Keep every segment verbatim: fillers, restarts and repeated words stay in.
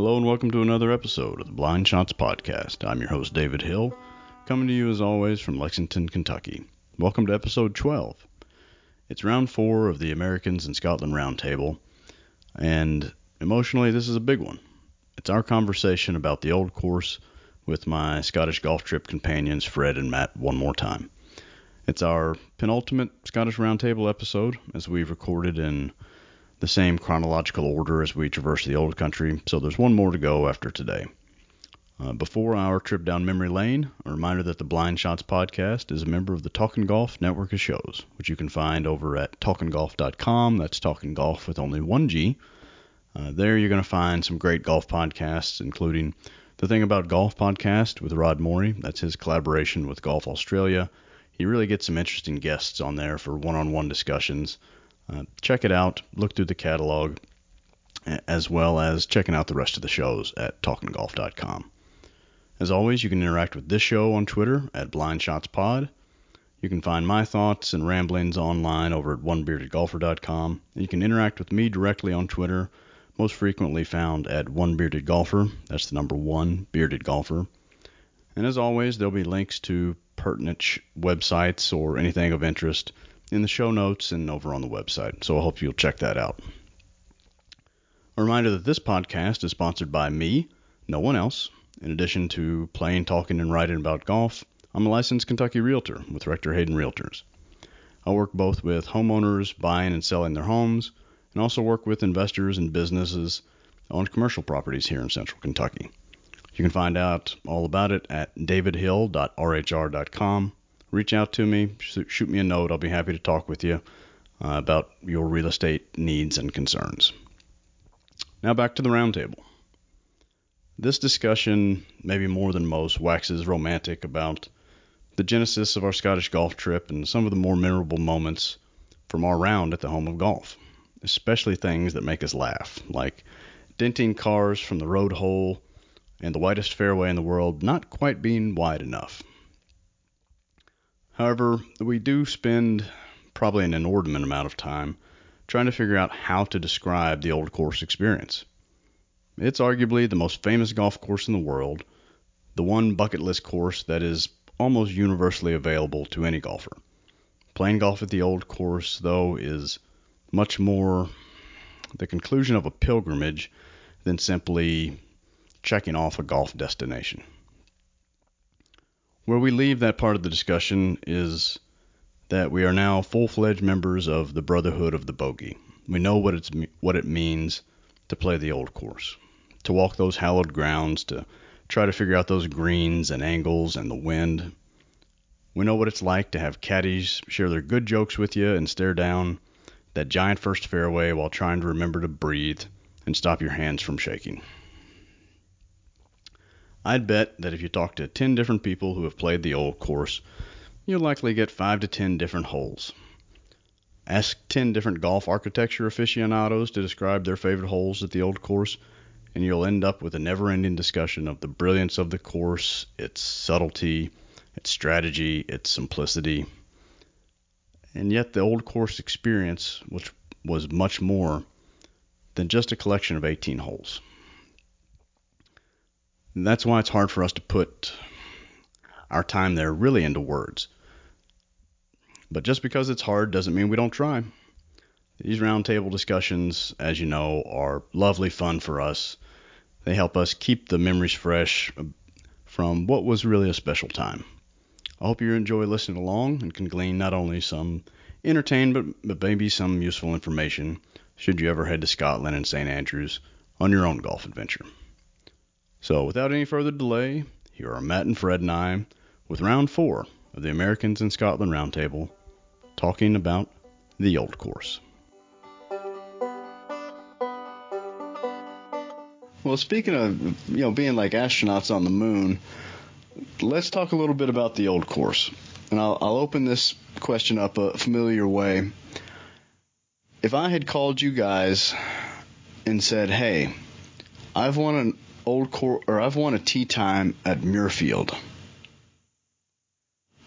Hello and welcome to another episode of the Blind Shots Podcast. I'm your host, David Hill, coming to you as always from Lexington, Kentucky. Welcome to episode twelve. It's round four of the Americans in Scotland Roundtable, and emotionally this is a big one. It's our conversation about the Old Course with my Scottish golf trip companions, Fred and Matt, one more time. It's our penultimate Scottish Roundtable episode, as we've recorded in the same chronological order as we traverse the old country, so there's one more to go after today. Uh, before our trip down memory lane, a reminder that the Blind Shots Podcast is a member of the Talking Golf network of shows, which you can find over at talking golf dot com. That's Talking Golf with only one G. Uh, there you're going to find some great golf podcasts, including The Thing About Golf podcast with Rod Morey. That's his collaboration with Golf Australia. You really get some interesting guests on there for one-on-one discussions. Uh, check it out. Look through the catalog, as well as checking out the rest of the shows at talking golf dot com. As always, you can interact with this show on Twitter at Blind Shots Pod. You can find my thoughts and ramblings online over at one bearded golfer dot com. You can interact with me directly on Twitter, most frequently found at one bearded golfer. That's the number one, bearded golfer. And as always, there'll be links to pertinent sh- websites or anything of interest in the show notes and over on the website, so I hope you'll check that out. A reminder that this podcast is sponsored by me, no one else. In addition to playing, talking, and writing about golf, I'm a licensed Kentucky realtor with Rector Hayden Realtors. I work both with homeowners buying and selling their homes, and also work with investors and businesses on commercial properties here in Central Kentucky. You can find out all about it at david hill dot r h r dot com. Reach out to me, shoot me a note. I'll be happy to talk with you uh, about your real estate needs and concerns. Now back to the roundtable. This discussion, maybe more than most, waxes romantic about the genesis of our Scottish golf trip and some of the more memorable moments from our round at the home of golf, especially things that make us laugh, like denting cars from the road hole and the widest fairway in the world not quite being wide enough. However, we do spend probably an inordinate amount of time trying to figure out how to describe the Old Course experience. It's arguably the most famous golf course in the world, the one bucket list course that is almost universally available to any golfer. Playing golf at the Old Course, though, is much more the conclusion of a pilgrimage than simply checking off a golf destination. Where we leave that part of the discussion is that we are now full-fledged members of the Brotherhood of the Bogey. We know what it's what it means to play the Old Course, to walk those hallowed grounds, to try to figure out those greens and angles and the wind. We know what it's like to have caddies share their good jokes with you and stare down that giant first fairway while trying to remember to breathe and stop your hands from shaking. I'd bet that if you talk to ten different people who have played the Old Course, you'll likely get five to ten different holes. Ask ten different golf architecture aficionados to describe their favorite holes at the Old Course, and you'll end up with a never-ending discussion of the brilliance of the course, its subtlety, its strategy, its simplicity. And yet the Old Course experience, which was much more than just a collection of eighteen holes. And that's why it's hard for us to put our time there really into words. But just because it's hard doesn't mean we don't try. These roundtable discussions, as you know, are lovely fun for us. They help us keep the memories fresh from what was really a special time. I hope you enjoy listening along and can glean not only some entertainment, but maybe some useful information should you ever head to Scotland and Saint Andrews on your own golf adventure. So, without any further delay, here are Matt and Fred and I with round four of the Americans in Scotland Roundtable, talking about the Old Course. Well, speaking of, you know, being like astronauts on the moon, let's talk a little bit about the Old Course. And I'll, I'll open this question up a familiar way. If I had called you guys and said, hey, I've won an Old Course, or I've won a tee time at Muirfield,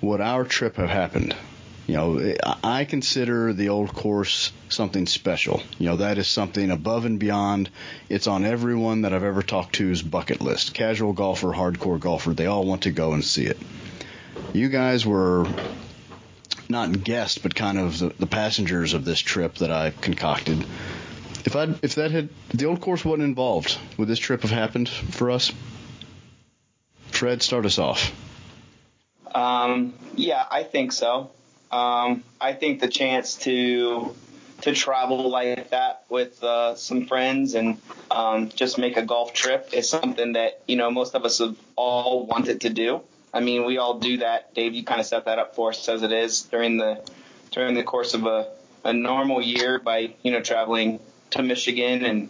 would our trip have happened? You know, I consider the Old Course something special. You know, that is something above and beyond. It's on everyone that I've ever talked to's bucket list. Casual golfer, hardcore golfer, they all want to go and see it. You guys were not guests, but kind of the, the passengers of this trip that I concocted. If I if that had the Old Course wasn't involved, would this trip have happened for us? Fred, start us off. Um, yeah, I think so. Um, I think the chance to to travel like that with uh, some friends and um, just make a golf trip is something that, you know, most of us have all wanted to do. I mean, we all do that. Dave, you kind of set that up for us as it is during the during the course of a, a normal year by, you know, traveling to Michigan and,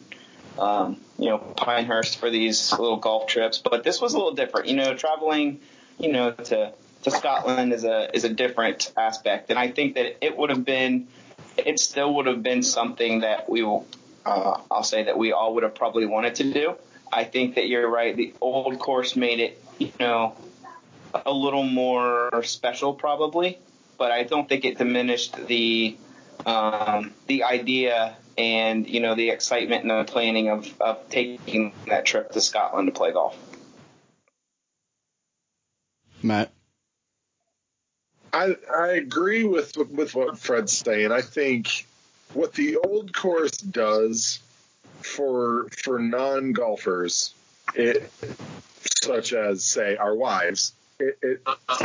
um, you know, Pinehurst for these little golf trips. But this was a little different, you know, traveling, you know, to – to Scotland is a is a different aspect, and I think that it would have been, it still would have been something that we will, uh, I'll say that we all would have probably wanted to do. I think that you're right. The Old Course made it, you know, a little more special probably, but I don't think it diminished the um, the idea and, you know, the excitement and the planning of, of taking that trip to Scotland to play golf. Matt. I, I agree with with what Fred's saying. I think what the Old Course does for for non-golfers, it, such as, say, our wives, it, it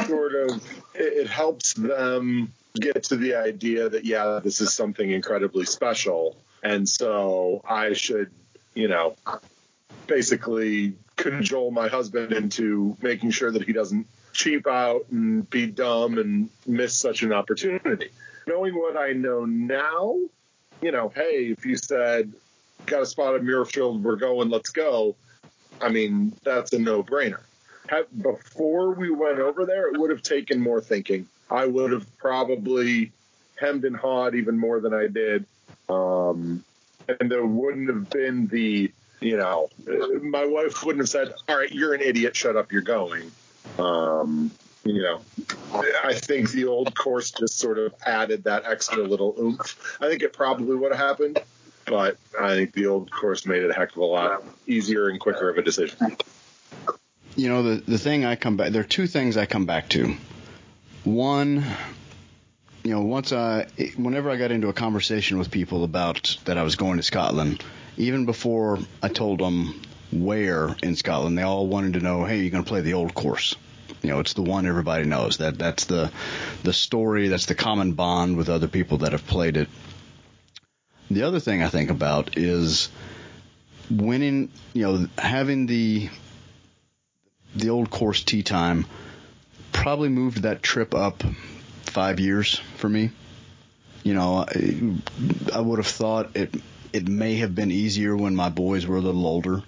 sort of it, it helps them get to the idea that, yeah, this is something incredibly special. And so I should, you know, basically cajole my husband into making sure that he doesn't cheap out and be dumb and miss such an opportunity. Knowing what I know now, you know, hey, if you said, got a spot at Muirfield, we're going, let's go. I mean, that's a no-brainer. Have, before we went over there, it would have taken more thinking. I would have probably hemmed and hawed even more than I did. Um, and there wouldn't have been the, you know, my wife wouldn't have said, all right, you're an idiot, shut up, you're going. Um, you know, I think the Old Course just sort of added that extra little oomph. I think it probably would have happened, but I think the Old Course made it a heck of a lot easier and quicker of a decision. You know, the, the thing I come back, there are two things I come back to. One, you know, once I, whenever I got into a conversation with people about that I was going to Scotland, even before I told them where in Scotland, they all wanted to know, hey, you're going to play the Old Course. You know, it's the one everybody knows. That that's the the story. That's the common bond with other people that have played it. The other thing I think about is winning, you know, having the the Old Course tee time probably moved that trip up five years for me. You know, I, I would have thought it it may have been easier when my boys were a little older.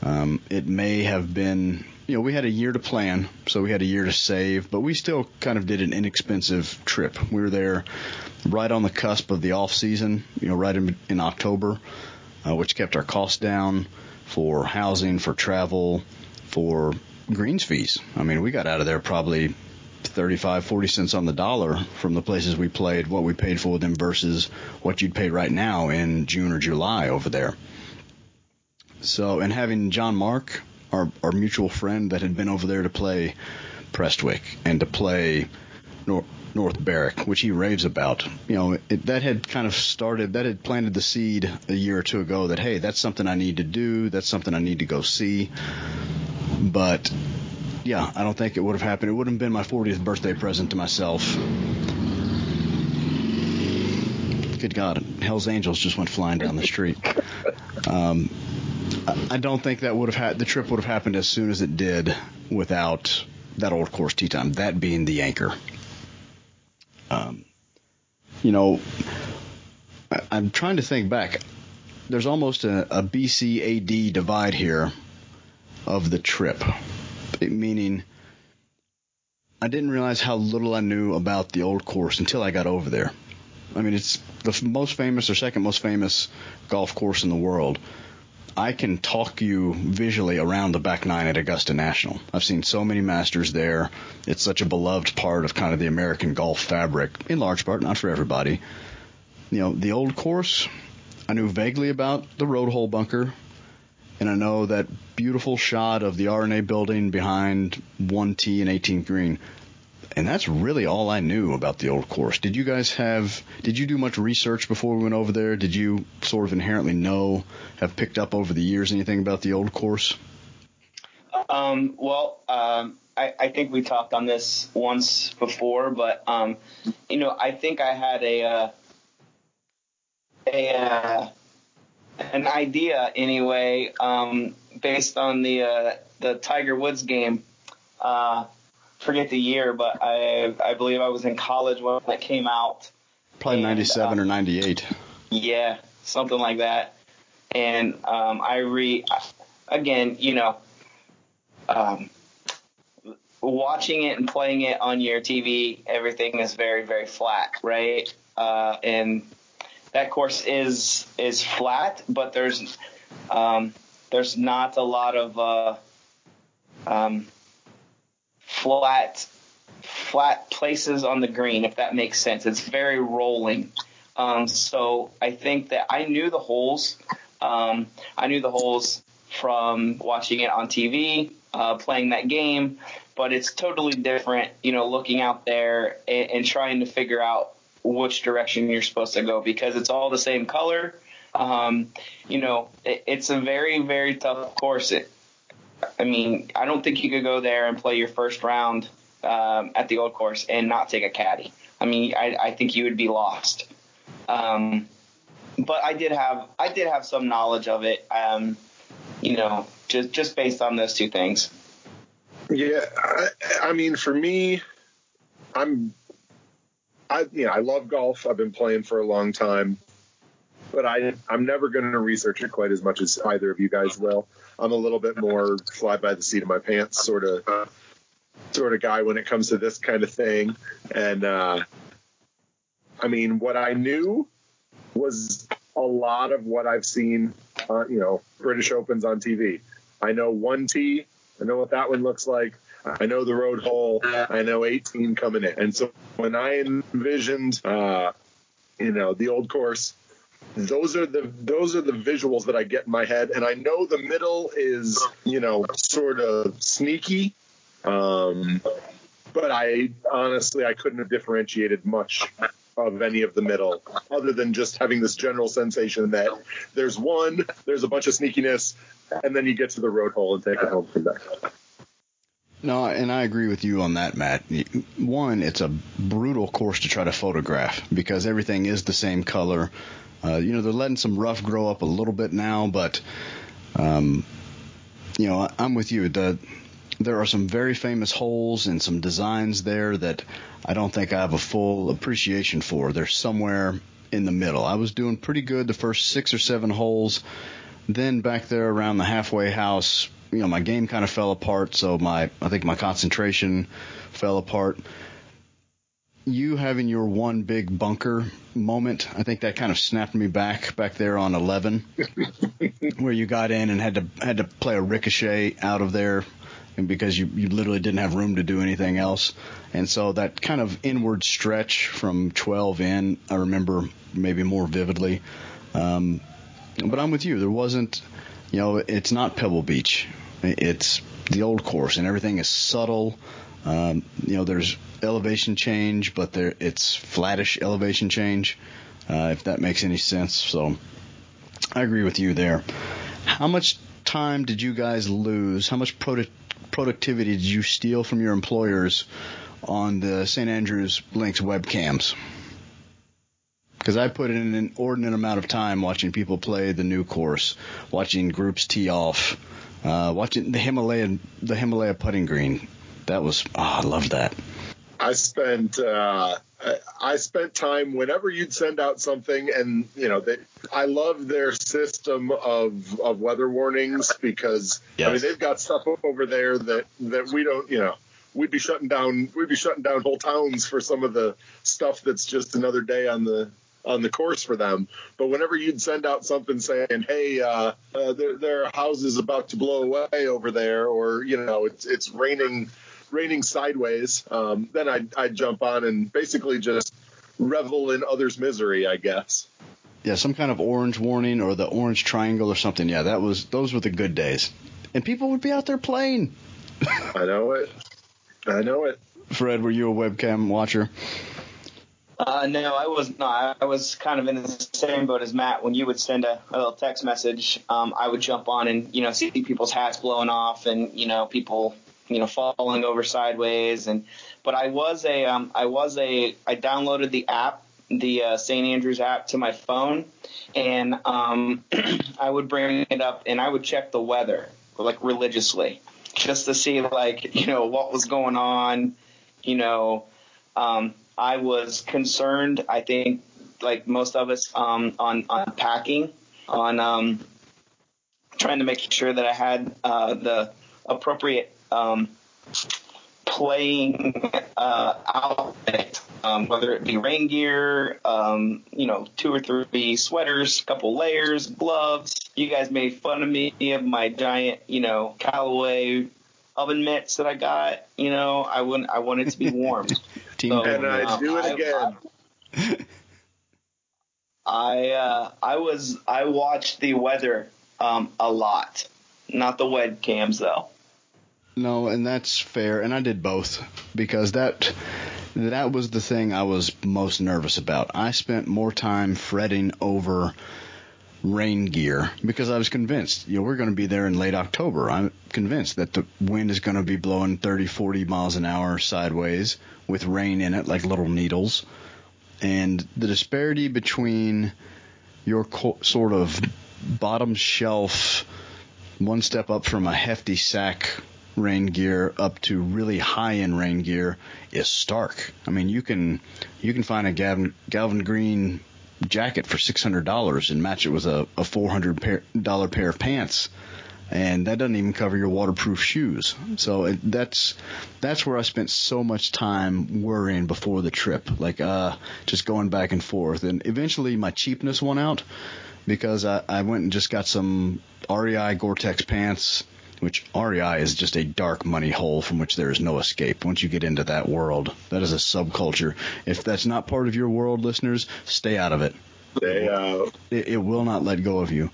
Um, it may have been, you know, we had a year to plan, so we had a year to save, but we still kind of did an inexpensive trip. We were there right on the cusp of the off season, you know, right in, in October, uh, which kept our costs down for housing, for travel, for greens fees. I mean, we got out of there probably thirty-five, forty cents on the dollar from the places we played, what we paid for them versus what you'd pay right now in June or July over there. So, and having John Mark, our our mutual friend that had been over there to play Prestwick and to play Nor- North Berwick, which he raves about, you know, it, that had kind of started, that had planted the seed a year or two ago that, hey, that's something I need to do, that's something I need to go see. But, yeah, I don't think it would have happened. It wouldn't have been my fortieth birthday present to myself. Good God, Hell's Angels just went flying down the street. Um, I don't think that would have had the trip would have happened as soon as it did without that Old Course tee time, that being the anchor. Um, you know, I, I'm trying to think back. There's almost a, a B C A D divide here of the trip, it, meaning I didn't realize how little I knew about the Old Course until I got over there. I mean, it's the most famous or second most famous golf course in the world. I can talk you visually around the back nine at Augusta National. I've seen so many masters there. It's such a beloved part of kind of the American golf fabric, in large part, not for everybody. You know, the Old Course, I knew vaguely about the road hole bunker, and I know that beautiful shot of the R and A building behind one tee and eighteenth green. And that's really all I knew about the Old Course. Did you guys have – did you do much research before we went over there? Did you sort of inherently know, have picked up over the years anything about the Old Course? Um, well, um, I, I think we talked on this once before, but, um, you know, I think I had a uh, a uh, an idea anyway um, based on the, uh, the Tiger Woods game. Uh forget the year, but I I believe I was in college when it came out. Probably ninety-seven uh, or ninety-eight. Yeah, something like that. And um, I re again, you know, um, watching it and playing it on your T V, everything is very, very flat, right? Uh, and that course is is flat, but there's um, there's not a lot of uh, um. flat flat places on the green, if that makes sense. It's very rolling. Um, so I think that I knew the holes. Um, I knew the holes from watching it on T V, uh, playing that game, but it's totally different, you know, looking out there and, and trying to figure out which direction you're supposed to go, because it's all the same color. Um, you know, it, it's a very, very tough course. It, I mean, I don't think you could go there and play your first round um, at the Old Course and not take a caddy. I mean, I, I think you would be lost. Um, but I did have I did have some knowledge of it, um, you know, just just based on those two things. Yeah, I, I mean, for me, I'm, I you know, I love golf. I've been playing for a long time, but I I'm never going to research it quite as much as either of you guys will. I'm a little bit more fly by the seat of my pants sort of sort of guy when it comes to this kind of thing. And uh, I mean, what I knew was a lot of what I've seen, uh, you know, British Opens on T V. I know one tee. I know what that one looks like. I know the road hole. I know eighteen coming in. And so when I envisioned, uh, you know, the Old Course, Those are the those are the visuals that I get in my head, and I know the middle is, you know, sort of sneaky, um, but I honestly I couldn't have differentiated much of any of the middle other than just having this general sensation that there's one, there's a bunch of sneakiness, and then you get to the road hole and take it home from there. No, and I agree with you on that, Matt. One, it's a brutal course to try to photograph because everything is the same color. Uh, you know, they're letting some rough grow up a little bit now, but, um, you know, I, I'm with you. The, there are some very famous holes and some designs there that I don't think I have a full appreciation for. They're somewhere in the middle. I was doing pretty good the first six or seven holes. Then back there around the halfway house, you know, my game kind of fell apart, so my I think my concentration fell apart. You having your one big bunker moment, I think that kind of snapped me back back there on eleven, where you got in and had to had to play a ricochet out of there, and because you, you literally didn't have room to do anything else. And so that kind of inward stretch from twelve in, I remember maybe more vividly. Um, but I'm with you. There wasn't, you know, it's not Pebble Beach. It's the Old Course, and everything is subtle. Um, you know, there's elevation change, but there it's flattish elevation change, uh, if that makes any sense. So I agree with you there. How much time did you guys lose? How much product, productivity did you steal from your employers on the Saint Andrews Links webcams? Because I put in an inordinate amount of time watching people play the new course, watching groups tee off, uh, watching the Himalaya, the Himalaya putting green. That was oh, I loved that. I spent uh, I spent time whenever you'd send out something, and you know they, I love their system of of weather warnings because yes. I mean they've got stuff over there that, that we don't you know we'd be shutting down we'd be shutting down whole towns for some of the stuff that's just another day on the on the course for them. But whenever you'd send out something saying, hey, uh, uh, there, there are houses about to blow away over there, or, you know, it's it's raining raining sideways, um, then I'd, I'd jump on and basically just revel in others' misery, I guess. Yeah, some kind of orange warning or the orange triangle or something. Yeah, that was those were the good days. And people would be out there playing. I know it. I know it. Fred, were you a webcam watcher? Uh, no, I was not. I was kind of in the same boat as Matt. When you would send a, a little text message, um, I would jump on and, you know, see people's hats blowing off and, you know, people, you know, falling over sideways. And but I was a um, I was a I downloaded the app, the uh, Saint Andrews app to my phone, and um, I would bring it up and I would check the weather like religiously just to see, like, you know, what was going on, you know. Um, I was concerned, I think, like most of us, um, on, on packing, on um, trying to make sure that I had uh, the appropriate um, playing uh, outfit, um, whether it be rain gear, um, you know, two or three sweaters, couple layers, gloves. You guys made fun of me of my giant, you know, Callaway oven mitts that I got. You know, I wouldn't. I wanted to be warm. Team so, and I um, do it again. I uh, I was I watched the weather um, a lot, not the web cams though. No, and that's fair. And I did both because that that was the thing I was most nervous about. I spent more time fretting over rain gear because I was convinced, you know, we're going to be there in late October. I'm convinced that the wind is going to be blowing thirty, forty miles an hour sideways with rain in it like little needles. And the disparity between your co- sort of bottom shelf, one step up from a hefty sack rain gear up to really high-end rain gear is stark. I mean, you can you can find a Gavin, Galvin Green jacket for six hundred dollars and match it with a, a four hundred dollars pair of pants, and that doesn't even cover your waterproof shoes. So it, that's that's where I spent so much time worrying before the trip, like uh, just going back and forth. And eventually my cheapness won out because I, I went and just got some R E I Gore-Tex pants, which R E I is just a dark money hole from which there is no escape. Once you get into that world, that is a subculture. If that's not part of your world, listeners, stay out of it. Stay out. It, it will not let go of you.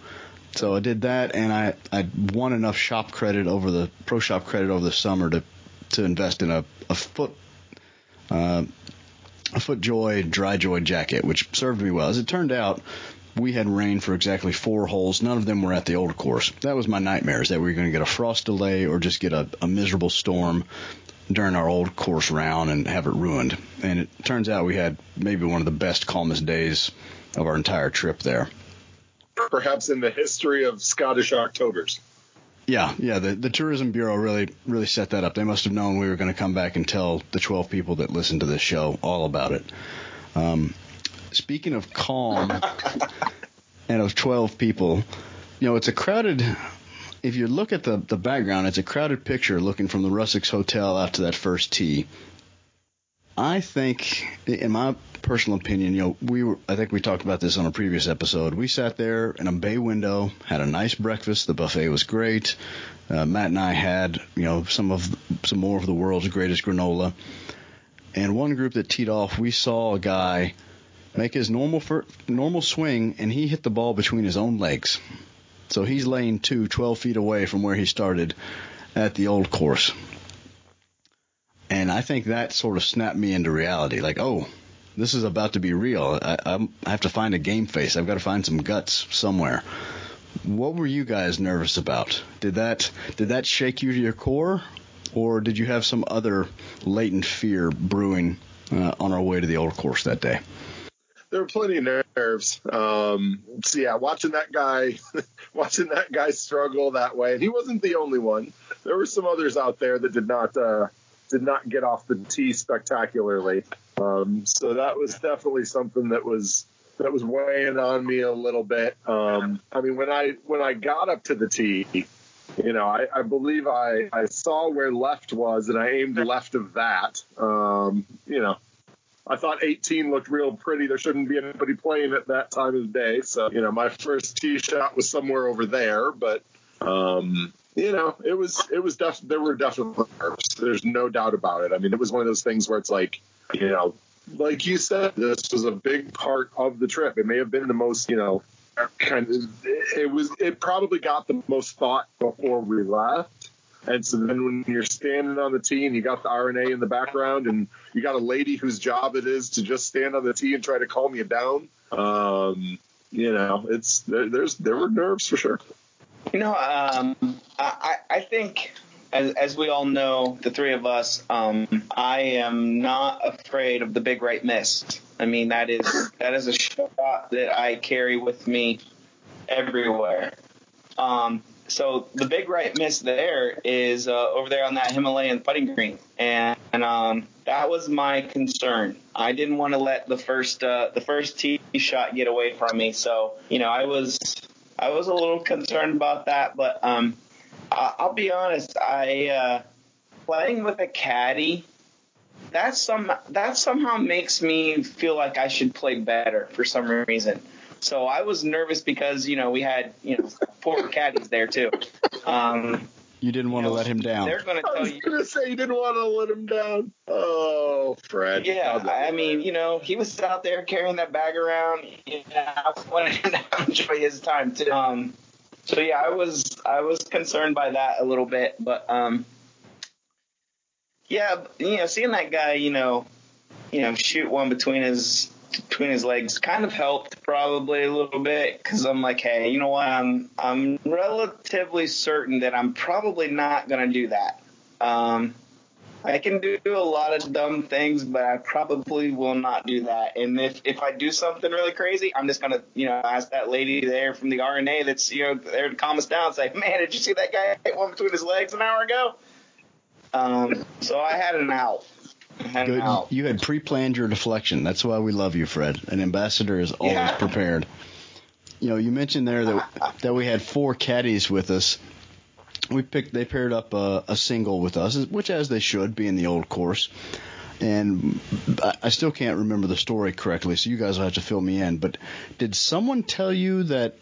So I did that, and I, I won enough shop credit over the pro shop credit over the summer to to invest in a a foot uh, a FootJoy Dry Joy jacket, which served me well. As it turned out, we had rain for exactly four holes. None of them were at the Old Course. That was my nightmare, is that we were going to get a frost delay or just get a, a miserable storm during our Old Course round and have it ruined. And it turns out we had maybe one of the best, calmest days of our entire trip there. Perhaps in the history of Scottish Octobers. Yeah, yeah. The, the Tourism Bureau really, really set that up. They must have known we were going to come back and tell the twelve people that listen to this show all about it. Um Speaking of calm and of twelve people, you know, it's a crowded – if you look at the, the background, it's a crowded picture looking from the Rusacks Hotel out to that first tee. I think, in my personal opinion, you know, we were – I think we talked about this on a previous episode. We sat there in a bay window, had a nice breakfast. The buffet was great. Uh, Matt and I had, you know, some of some more of the world's greatest granola. And one group that teed off, we saw a guy – make his normal for, normal swing, and he hit the ball between his own legs. So he's laying two, twelve feet away from where he started at the Old Course. And I think that sort of snapped me into reality. Like, oh, this is about to be real. I, I'm, I have to find a game face. I've got to find some guts somewhere. What were you guys nervous about? Did that did that shake you to your core, or did you have some other latent fear brewing uh, on our way to the Old Course that day? There were plenty of nerves. Um, so yeah, watching that guy, watching that guy struggle that way, and he wasn't the only one. There were some others out there that did not uh, did not get off the tee spectacularly. Um, so that was definitely something that was that was weighing on me a little bit. Um, I mean, when I when I got up to the tee, you know, I, I believe I, I saw where left was, and I aimed left of that. Um, you know. I thought eighteen looked real pretty. There shouldn't be anybody playing at that time of day. So, you know, my first tee shot was somewhere over there. But, um, you know, it was it was def- there were definitely nerves. There's no doubt about it. I mean, it was one of those things where it's like, you know, like you said, this was a big part of the trip. It may have been the most, you know, kind of it was it probably got the most thought before we left. And so then when you're standing on the tee and you got the R and A in the background and you got a lady whose job it is to just stand on the tee and try to calm you down, um, you know, it's there, there's there were nerves for sure. You know, um, I, I think, as, as we all know, the three of us, um, I am not afraid of the big right miss. I mean, that is that is a shot that I carry with me everywhere. Um So the big right miss there is uh, over there on that Himalayan putting green, and, and um, that was my concern. I didn't want to let the first uh, the first tee shot get away from me. So you know, I was I was a little concerned about that, but um, I, I'll be honest. I uh, playing with a caddy that some that somehow makes me feel like I should play better for some reason. So I was nervous because, you know, we had, you know, four caddies there, too. Um, you didn't want you know, to let him down. They're gonna tell I was going to say you didn't want to let him down. Oh, Fred. Yeah, I mean, you know, he was out there carrying that bag around. And I wanted him to enjoy his time, too. Um, so, yeah, I was I was concerned by that a little bit. But, um, yeah, you know, seeing that guy, you know, you know, shoot one between his – between his legs kind of helped probably a little bit because I'm like, hey, you know what? I'm I'm relatively certain that I'm probably not going to do that. Um, I can do a lot of dumb things, but I probably will not do that. And if, if I do something really crazy, I'm just going to, you know, ask that lady there from the R and A that's, you know, there to calm us down and say, man, did you see that guy hit one between his legs an hour ago? Um, so I had an out. Good. You had pre-planned your deflection. That's why we love you, Fred. An ambassador is always yeah. prepared. You know, you mentioned there that that we had four caddies with us. We picked. They paired up a, a single with us, which as they should be in the Old Course. And I, I still can't remember the story correctly, so you guys will have to fill me in. But did someone tell you that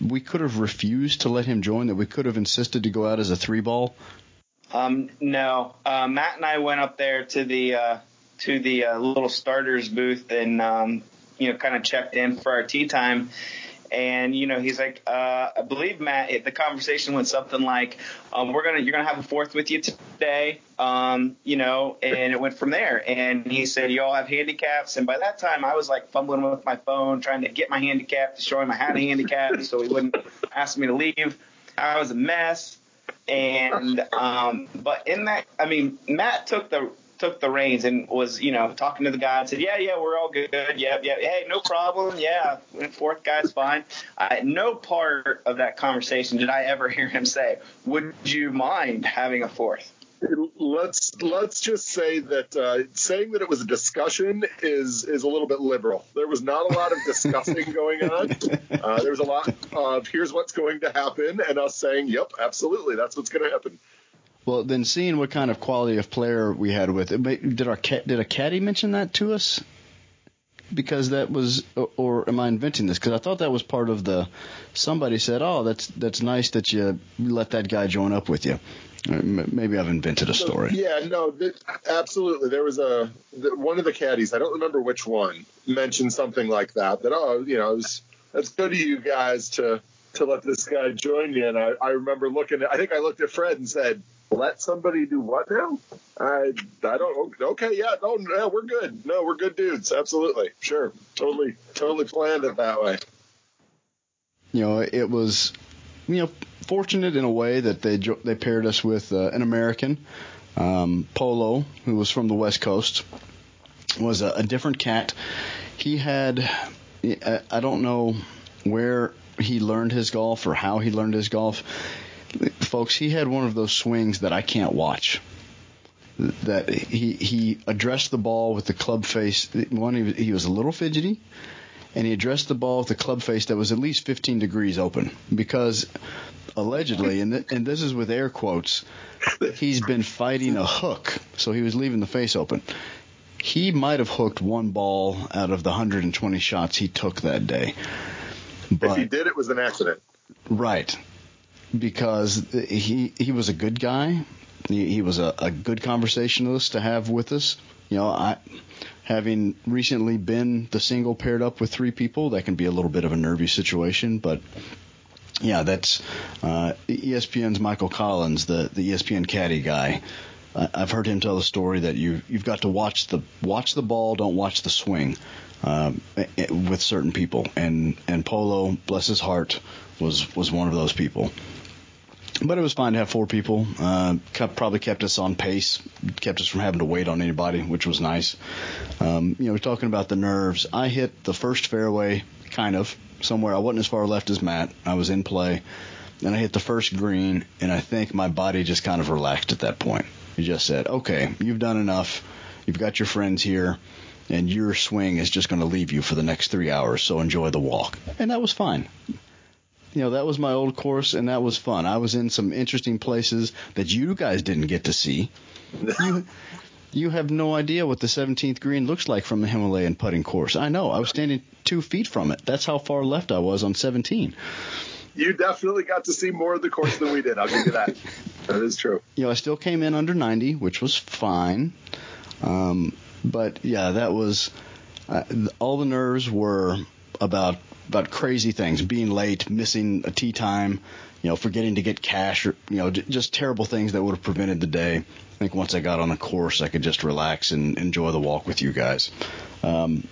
we could have refused to let him join? That we could have insisted to go out as a three ball? Um, no, uh, Matt and I went up there to the, uh, to the, uh, little starters booth and, um, you know, kind of checked in for our tea time and, you know, he's like, uh, I believe Matt, it, the conversation went something like, um, we're going to, you're going to have a fourth with you today. Um, you know, and it went from there and he said, you all have handicaps. And by that time I was like fumbling with my phone, trying to get my handicap to show him I had a handicap so he wouldn't ask me to leave. I was a mess. And um, but in that, I mean, Matt took the took the reins and was, you know, talking to the guy and said, yeah, yeah, we're all good. Yep, yep. Hey, no problem. Yeah. Fourth guy's fine. At no part of that conversation did I ever hear him say, would you mind having a fourth? Let's let's just say that uh, saying that it was a discussion is is a little bit liberal. There was not a lot of discussing going on. Uh, there was a lot of here's what's going to happen and us saying, yep, absolutely, that's what's going to happen. Well, then seeing what kind of quality of player we had with it, did our did a caddy mention that to us? Because that was, or am I inventing this? Because I thought that was part of the. Somebody said, "Oh, that's that's nice that you let that guy join up with you." Maybe I've invented a story. Yeah, no, th- absolutely. There was a th- one of the caddies. I don't remember which one mentioned something like that. That oh, you know, it was, that's good of you guys to to let this guy join you. And I, I remember looking at. I think I looked at Fred and said, "Let somebody do what now?" I I don't. Okay, yeah, no, no, we're good. No, we're good dudes. Absolutely, sure, totally, totally planned it that way. You know, it was, you know. Fortunate in a way that they they paired us with uh, an American, um, Polo, who was from the West Coast, was a, a different cat. He had, I don't know where he learned his golf or how he learned his golf. Folks, he had one of those swings that I can't watch. That he, he addressed the ball with the club face. One, he was, he was a little fidgety. And he addressed the ball with a club face that was at least fifteen degrees open because allegedly, and, th- and this is with air quotes, he's been fighting a hook, so he was leaving the face open. he might have hooked one ball out of the one hundred twenty shots he took that day. But, if he did, it was an accident. Right. Because he he was a good guy. He, he was a, a good conversationalist to have with us. You know, I having recently been the single paired up with three people, that can be a little bit of a nervy situation. But, yeah, that's uh, E S P N's Michael Collins, the, the E S P N caddy guy. Uh, I've heard him tell the story that you, you've got to watch the watch the ball, don't watch the swing uh, with certain people. And, and Polo, bless his heart, was, was one of those people. But it was fine to have four people. Uh, kept, probably kept us on pace, kept us from having to wait on anybody, which was nice. Um, you know, we're talking about the nerves. I hit the first fairway, kind of, somewhere. I wasn't as far left as Matt. I was in play. And I hit the first green, and I think my body just kind of relaxed at that point. It just said, okay, you've done enough. You've got your friends here, and your swing is just going to leave you for the next three hours, so enjoy the walk. And that was fine. You know, that was my old course, and that was fun. I was in some interesting places that you guys didn't get to see. You, you have no idea what the seventeenth green looks like from the Himalayan putting course. I know. I was standing two feet from it. That's how far left I was on seventeen. You definitely got to see more of the course than we did. I'll give you that. That is true. You know, I still came in under ninety, which was fine. Um, but, yeah, that was uh, – all the nerves were about – about crazy things, being late, missing a tee time, you know, forgetting to get cash, or, you know, j- just terrible things that would have prevented the day. I think once I got on a course, I could just relax and enjoy the walk with you guys. Um,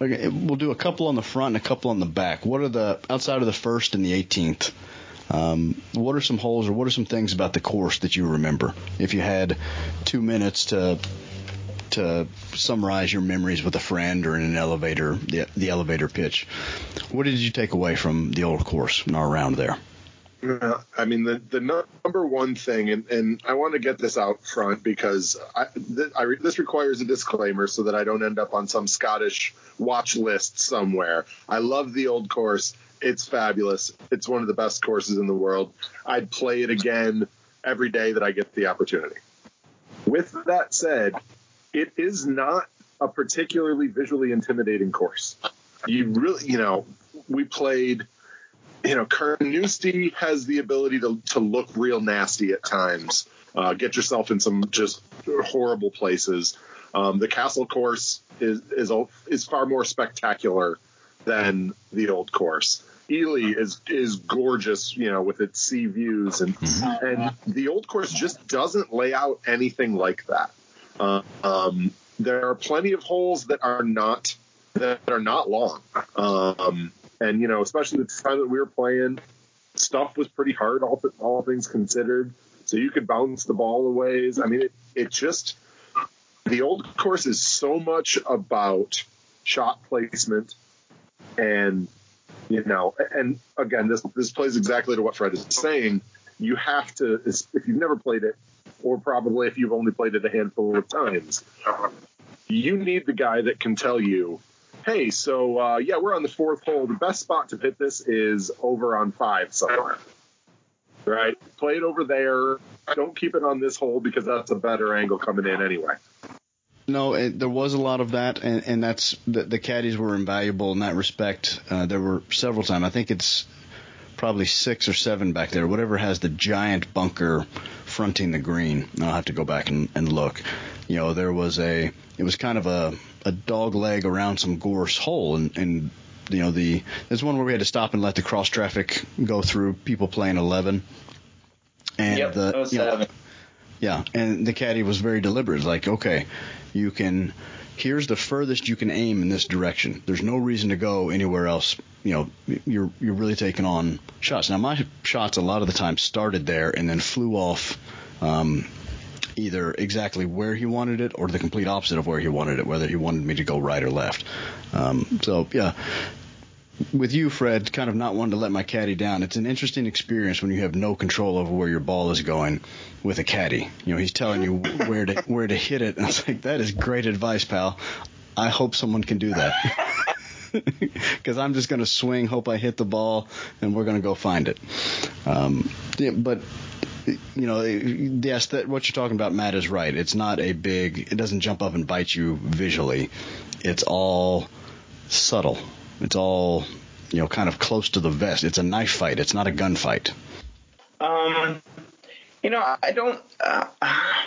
okay, we'll do a couple on the front and a couple on the back. What are the outside of the first and the eighteenth? Um, what are some holes or what are some things about the course that you remember? If you had two minutes to to summarize your memories with a friend or in an elevator, the, the elevator pitch, what did you take away from the old course and our round there? Uh, I mean, the, the number one thing, and, and I want to get this out front because I, th- I re- this requires a disclaimer so that I don't end up on some Scottish watch list somewhere. I love the old course. It's fabulous. It's one of the best courses in the world. I'd play it again every day that I get the opportunity. With that said, it is not a particularly visually intimidating course. You really, you know, we played, you know, Carnoustie has the ability to, to look real nasty at times, uh, get yourself in some just horrible places. Um, the Castle Course is, is, is far more spectacular than the old course. Elie is, is gorgeous, you know, with its sea views and, and the old course just doesn't lay out anything like that. Uh, um, there are plenty of holes that are not that are not long, um, and you know, especially the time that we were playing, stuff was pretty hard, all all things considered. So you could bounce the ball a ways. I mean, it it just the old course is so much about shot placement, and you know, and again, this this plays exactly to what Fred is saying. You have to, if you've never played it, or probably if you've only played it a handful of times, you need the guy that can tell you, hey, so, uh, yeah, we're on the fourth hole. The best spot to hit this is over on five somewhere, right? Play it over there. Don't keep it on this hole because that's a better angle coming in anyway. No, it, there was a lot of that, and, and that's the, the caddies were invaluable in that respect. Uh, there were several times. I think it's probably six or seven back there, whatever has the giant bunker fronting the green. I'll have to go back and, and look. You know, there was a – it was kind of a, a dog leg around some gorse hole, and, and you know, the – there's one where we had to stop and let the cross traffic go through, people playing eleven. And yep, the, that was you know, seven. Yeah, and the caddy was very deliberate. Like, okay, you can – here's the furthest you can aim in this direction. There's no reason to go anywhere else. You know, you're you're really taking on shots. Now, my shots a lot of the time started there and then flew off um, either exactly where he wanted it or the complete opposite of where he wanted it, whether he wanted me to go right or left. Um, so, yeah, with you, Fred, kind of not wanting to let my caddy down, it's an interesting experience when you have no control over where your ball is going with a caddy. You know, he's telling you where to where to hit it. And I was like, that is great advice, pal. I hope someone can do that because I'm just going to swing, hope I hit the ball, and we're going to go find it. Um, yeah, but you know, yes, that what you're talking about, Matt, is right. It's not a big, it doesn't jump up and bite you visually. It's all subtle. It's all, you know, kind of close to the vest. It's a knife fight. It's not a gunfight. Um, you know, I don't, uh, I,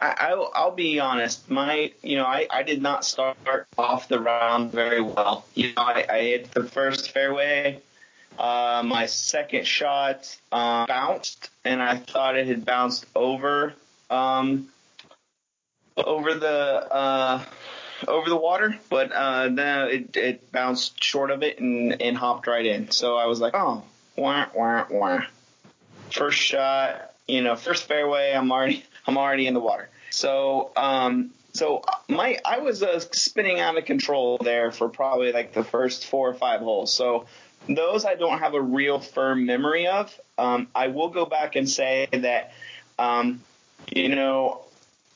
I, I'll be honest. My, you know, I, I did not start off the round very well. You know, I, I hit the first fairway. Uh, my second shot um, bounced, and I thought it had bounced over, um, over the uh, over the water, but uh, no, it, it bounced short of it and, and hopped right in. So I was like, oh, wah, wah, wah. First shot, you know, first fairway, I'm already I'm already in the water. So um, so my I was uh, spinning out of control there for probably like the first four or five holes. So. Those I don't have a real firm memory of. Um, I will go back and say that, um, you know,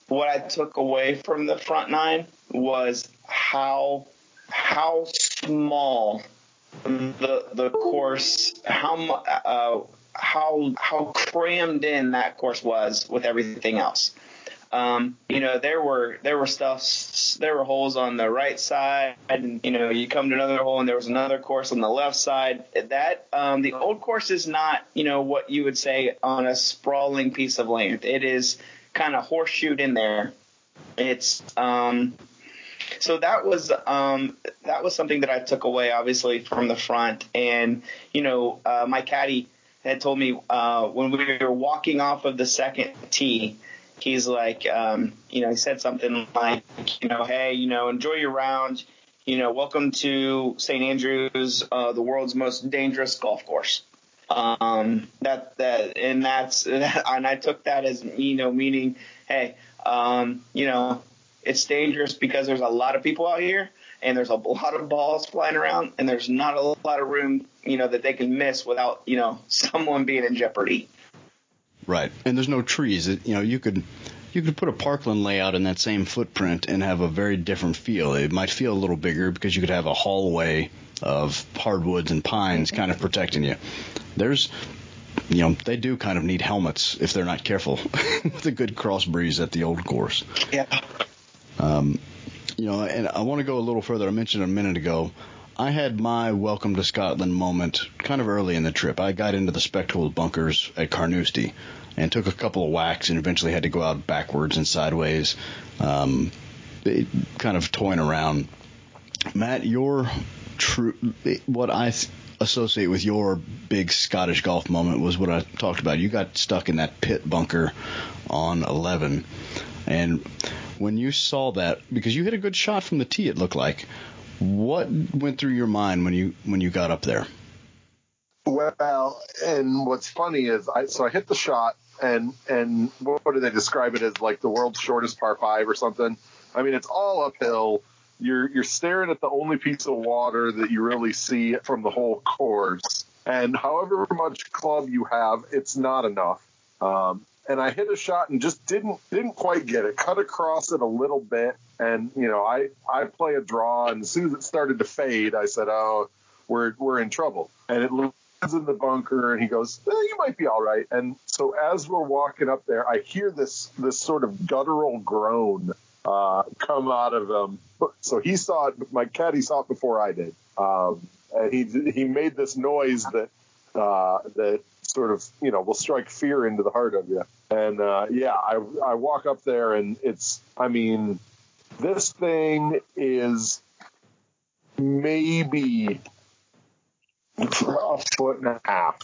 what I took away from the front nine was how how small the the course, how uh, how how crammed in that course was with everything else. Um, you know, there were, there were stuff, there were holes on the right side and, you know, you come to another hole and there was another course on the left side that, um, the old course is not, you know, what you would say on a sprawling piece of land. It is kind of horseshoed in there. It's, um, so that was, um, that was something that I took away obviously from the front and, you know, uh, my caddy had told me, uh, when we were walking off of the second tee, he's like, um, you know, he said something like, you know, hey, you know, enjoy your round. You know, welcome to Saint Andrews, uh, the world's most dangerous golf course. Um, that that and that's and I took that as, you know, meaning, hey, um, you know, it's dangerous because there's a lot of people out here and there's a lot of balls flying around and there's not a lot of room, you know, that they can miss without, you know, someone being in jeopardy. Right, and there's no trees. It, you know, you could you could put a parkland layout in that same footprint and have a very different feel. It might feel a little bigger because you could have a hallway of hardwoods and pines kind of protecting you. There's, you know, they do kind of need helmets if they're not careful with a good cross breeze at the old course. Yeah. Um, you know, and I want to go a little further. I mentioned a minute ago. I had my welcome to Scotland moment kind of early in the trip. I got into the spectacled bunkers at Carnoustie and took a couple of whacks and eventually had to go out backwards and sideways, um, it, kind of toying around. Matt, your true what I th- associate with your big Scottish golf moment was what I talked about. You got stuck in that pit bunker on eleven, and when you saw that, because you hit a good shot from the tee, it looked like. What went through your mind when you when you got up there? Well, and what's funny is, I so I hit the shot, and and what, what do they describe it as, like the world's shortest par five or something? I mean, it's all uphill. You're you're staring at the only piece of water that you really see from the whole course, and however much club you have, it's not enough. Um, and I hit a shot and just didn't didn't quite get it. Cut across it a little bit. And, you know, I, I play a draw, and as soon as it started to fade, I said, oh, we're we're in trouble. And it lands in the bunker, and he goes, eh, you might be all right. And so as we're walking up there, I hear this this sort of guttural groan uh, come out of him. So he saw it. My caddy saw it before I did. Um, and he he made this noise that uh, that sort of, you know, will strike fear into the heart of you. And, uh, yeah, I, I walk up there, and it's, I mean... this thing is maybe a foot and a half,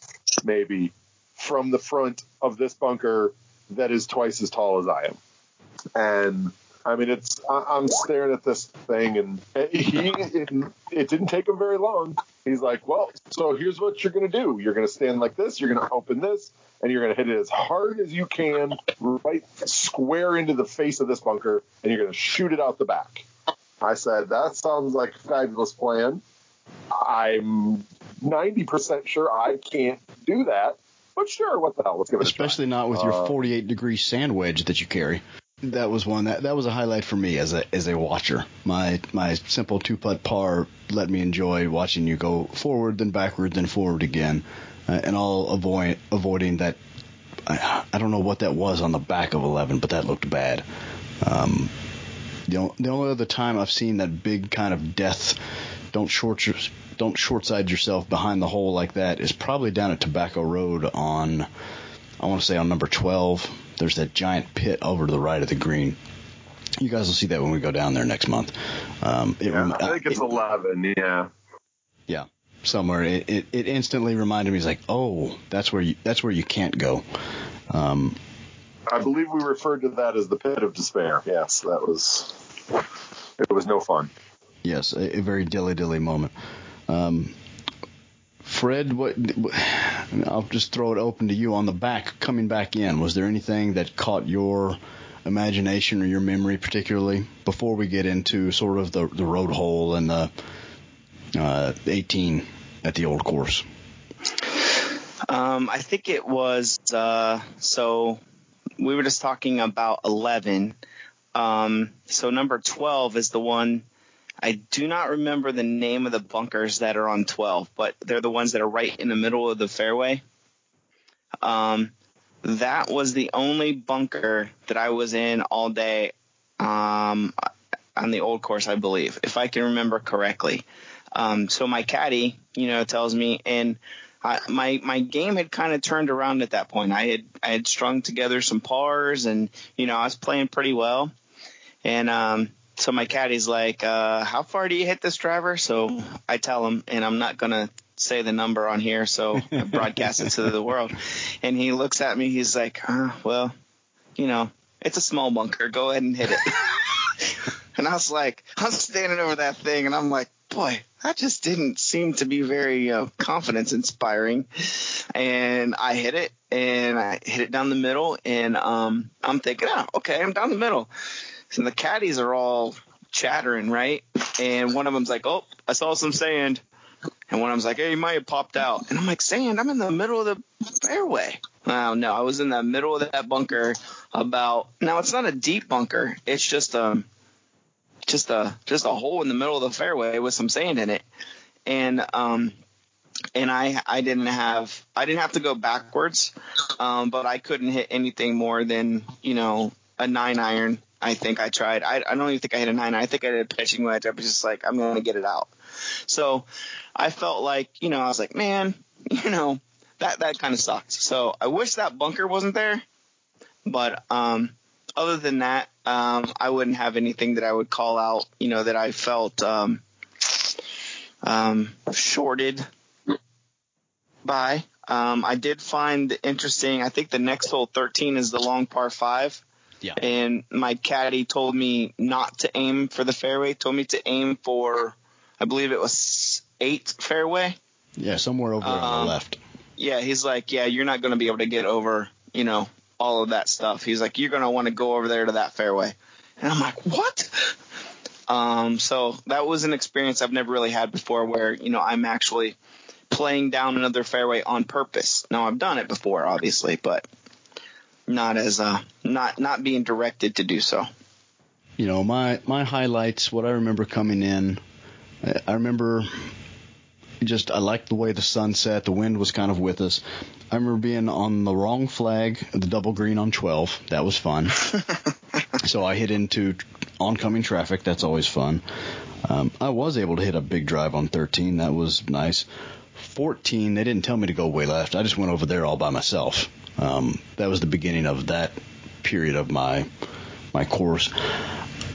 maybe, from the front of this bunker that is twice as tall as I am. And, I mean, it's I'm staring at this thing, and he it, it didn't take him very long. He's like, well, so here's what you're going to do. You're going to stand like this, you're going to open this, and you're going to hit it as hard as you can, right square into the face of this bunker, and you're going to shoot it out the back. I said, that sounds like a fabulous plan. I'm ninety percent sure I can't do that, but sure, what the hell, let's give it a try. Especially not with your forty-eight degree sand wedge that you carry. That was one that that was a highlight for me as a as a watcher. My my simple two putt par let me enjoy watching you go forward, then backward, then forward again, uh, and all avoid avoiding that I, I don't know what that was on the back of eleven, but that looked bad. Um, the, the only other time I've seen that big kind of death, don't short your, don't short side yourself behind the hole like that, is probably down at Tobacco Road on, I want to say on number twelve. There's that giant pit over to the right of the green. You guys will see that when we go down there next month. Um, it, yeah, I think it's it, eleven, yeah. Yeah, somewhere. It, it, it instantly reminded me, it's like, oh, that's where you, that's where you can't go. Um, I believe we referred to that as the pit of despair. Yes, that was – it was no fun. Yes, a, a very dilly-dilly moment. Um, Fred, what? I'll just throw it open to you. On the back, coming back in, was there anything that caught your – imagination or your memory particularly before we get into sort of the, the road hole and the uh, eighteen at the Old Course? Um, I think it was uh, so we were just talking about eleven. Um, so number twelve is the one. I do not remember the name of the bunkers that are on twelve, but they're the ones that are right in the middle of the fairway. Um, That was the only bunker that I was in all day um, on the Old Course, I believe, if I can remember correctly. Um, so my caddy, you know, tells me, and I, my my game had kind of turned around at that point. I had I had strung together some pars, and you know I was playing pretty well. And um, so my caddy's like, uh, "How far do you hit this driver?" So I tell him, and I'm not gonna say the number on here, so I broadcast it to the world. And he looks at me, he's like, oh, well, you know, it's a small bunker, go ahead and hit it. And I was like, I'm standing over that thing, and I'm like, boy, that just didn't seem to be very uh, confidence inspiring. And I hit it, and I hit it down the middle, and um, I'm thinking, oh, okay, I'm down the middle. So the caddies are all chattering, right? And one of them's like, oh, I saw some sand. And one of them's like, hey, you might have popped out. And I'm like, sand, I'm in the middle of the fairway. Oh, no, I was in the middle of that bunker about – now, it's not a deep bunker. It's just a, just a, just a hole in the middle of the fairway with some sand in it. And um, and I I didn't have – I didn't have to go backwards, um, but I couldn't hit anything more than, you know, a nine iron. I think I tried. I, I don't even think I hit a nine. I think I did a pitching wedge. I was just like, I'm going to get it out. So I felt like, you know, I was like, man, you know, that, that kind of sucked. So I wish that bunker wasn't there. But um, other than that, um, I wouldn't have anything that I would call out, you know, that I felt um, um, shorted by. Um, I did find interesting. I think the next hole, thirteen, is the long par five. Yeah. And my caddy told me not to aim for the fairway, told me to aim for, I believe it was eight fairway. Yeah, somewhere over um, on the left. Yeah, he's like, yeah, you're not going to be able to get over, you know, all of that stuff. He's like, you're going to want to go over there to that fairway. And I'm like, what? Um, so that was an experience I've never really had before where, you know, I'm actually playing down another fairway on purpose. Now, I've done it before, obviously, but not as uh, not not being directed to do so. You know, my, my highlights, what I remember coming in, I remember just I liked the way the sun set. The wind was kind of with us. I remember being on the wrong flag, the double green on twelve. That was fun. So I hit into oncoming traffic. That's always fun. Um, I was able to hit a big drive on thirteen. That was nice. fourteen, they didn't tell me to go way left. I just went over there all by myself. Um, that was the beginning of that period of my my course.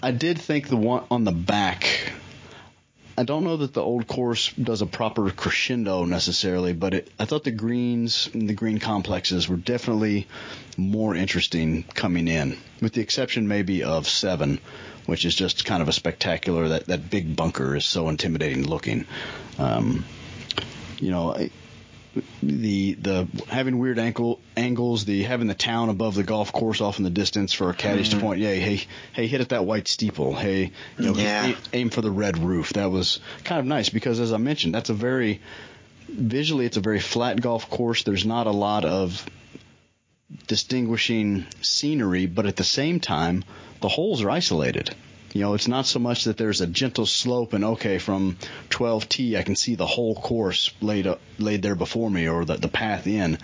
I did think the one on the back – I don't know that the Old Course does a proper crescendo necessarily, but it, I thought the greens and the green complexes were definitely more interesting coming in, with the exception maybe of seven, which is just kind of a spectacular. That, that big bunker is so intimidating looking. Um, you know, I, the the having weird ankle angles, the having the town above the golf course off in the distance for a caddies mm-hmm. to point, yeah, hey, hey, hit at that white steeple, hey, you know, yeah. aim for the red roof. That was kind of nice because, as I mentioned, that's a very visually it's a very flat golf course. There's not a lot of distinguishing scenery, but at the same time, the holes are isolated. You know, it's not so much that there's a gentle slope and, okay, from twelve T I can see the whole course laid up, laid there before me or the, the path in.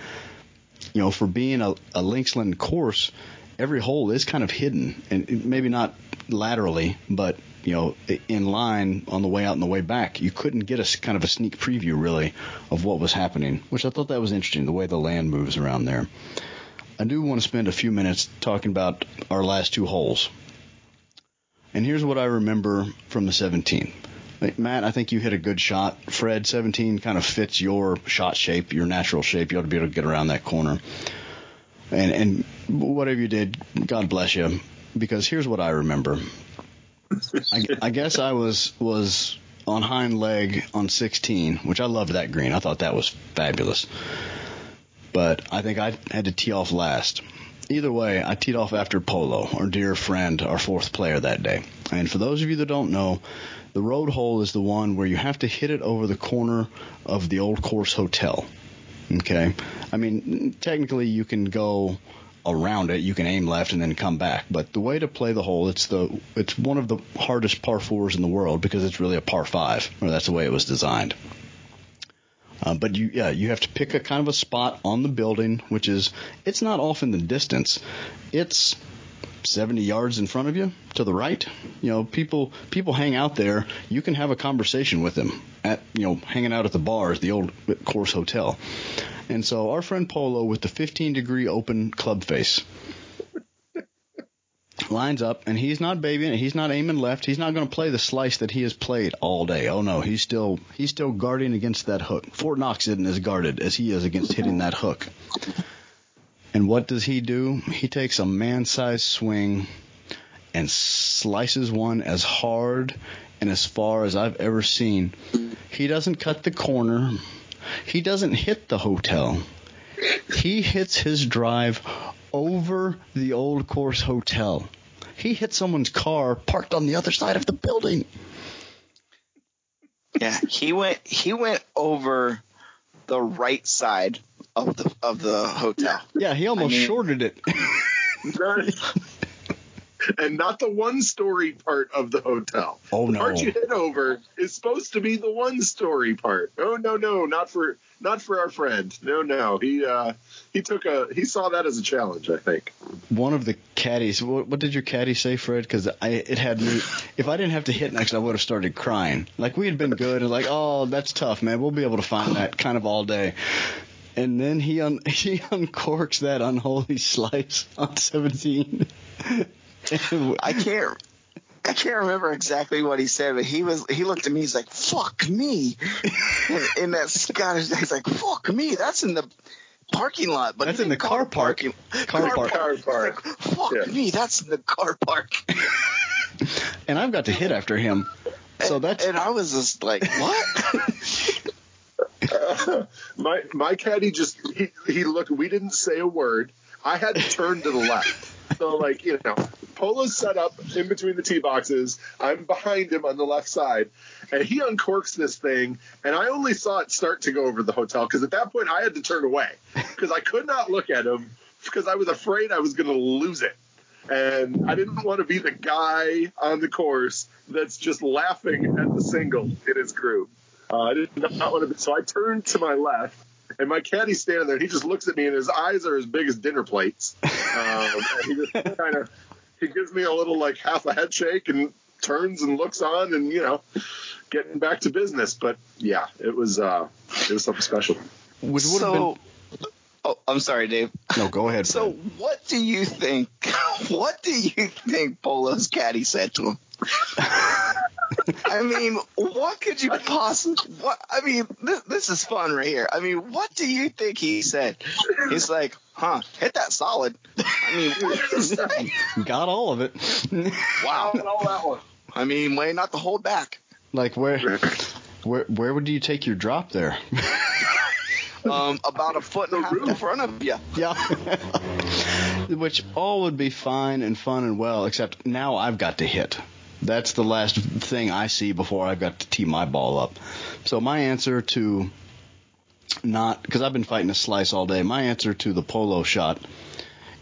you know, for being a, a Linksland course, every hole is kind of hidden, and maybe not laterally, but, you know, in line on the way out and the way back. You couldn't get a kind of a sneak preview, really, of what was happening, which I thought that was interesting, the way the land moves around there. I do want to spend a few minutes talking about our last two holes. And here's what I remember from the seventeen. Matt, I think you hit a good shot. Fred, seventeen kind of fits your shot shape, your natural shape. You ought to be able to get around that corner. And, and whatever you did, God bless you, because here's what I remember. I, I guess I was was on hind leg on sixteen, which I loved that green. I thought that was fabulous. But I think I had to tee off last. Either way, I teed off after Polo, our dear friend, our fourth player that day. And for those of you that don't know, the road hole is the one where you have to hit it over the corner of the Old Course Hotel. Okay. I mean, technically you can go around it, you can aim left and then come back. But the way to play the hole, it's the it's one of the hardest par fours in the world because it's really a par five, or that's the way it was designed. Uh, but you, yeah, you have to pick a kind of a spot on the building, which is it's not off in the distance. It's seventy yards in front of you to the right. You know, people people hang out there. You can have a conversation with them at, you know, hanging out at the bars, the Old Course Hotel. And so our friend Polo with the fifteen degree open club face lines up, and he's not babying it. He's not aiming left. He's not going to play the slice that he has played all day. Oh no, he's still he's still guarding against that hook. Fort Knox isn't as guarded as he is against hitting that hook. And what does he do? He takes a man-sized swing and slices one as hard and as far as I've ever seen. He doesn't cut the corner. He doesn't hit the hotel. He hits his drive over the Old Course Hotel. He hit someone's car parked on the other side of the building. Yeah, he went he went over the right side of the of the hotel. Yeah, he almost I mean, shorted it. And not the one-story part of the hotel. Oh, no. The part you hit over is supposed to be the one-story part. Oh, no, no, not for not for our friend. No, no. He uh, he took a he saw that as a challenge, I think. One of the caddies. What, what did your caddy say, Fred? Because I it had me. If I didn't have to hit next, I would have started crying. Like, we had been good and like, oh, that's tough, man. We'll be able to find that kind of all day. And then he un- he uncorks that unholy slice on seventeen. I can't I can't remember exactly what he said, but he was he looked at me, he's like, fuck me. In that Scottish, he's like, fuck me, that's in the parking lot, but that's in the car park. Parking, car, car park. Car park. Like, fuck yeah. me, that's in the car park. And I've got to hit after him. So that's and, and I was just like, what? uh, my my caddy just he, he looked, we didn't say a word. I had to turn to the left. So, like, you know, Polo's set up in between the tee boxes. I'm behind him on the left side. And he uncorks this thing. And I only saw it start to go over the hotel because at that point I had to turn away because I could not look at him because I was afraid I was going to lose it. And I didn't want to be the guy on the course that's just laughing at the single in his group. Uh, I did not want to be. So I turned to my left. And my caddy's standing there, and he just looks at me, and his eyes are as big as dinner plates. Um, and he just kind of he gives me a little, like, half a head shake and turns and looks on and, you know, getting back to business. But, yeah, it was uh, it was something special. Which so, been... oh, I'm sorry, Dave. No, go ahead. So Fred. what do you think – what do you think Polo's caddy said to him? I mean, what could you possibly – I mean, this, this is fun right here. I mean, what do you think he said? He's like, huh, hit that solid. I mean, what did he say? Got all of it. Wow. Got all that one. I mean, way not to hold back. Like, where where, where would you take your drop there? um, About a foot and a half in front of you. Yeah. Which all would be fine and fun and well, except now I've got to hit. That's the last thing I see before I've got to tee my ball up. So my answer to not – because I've been fighting a slice all day. My answer to the Polo shot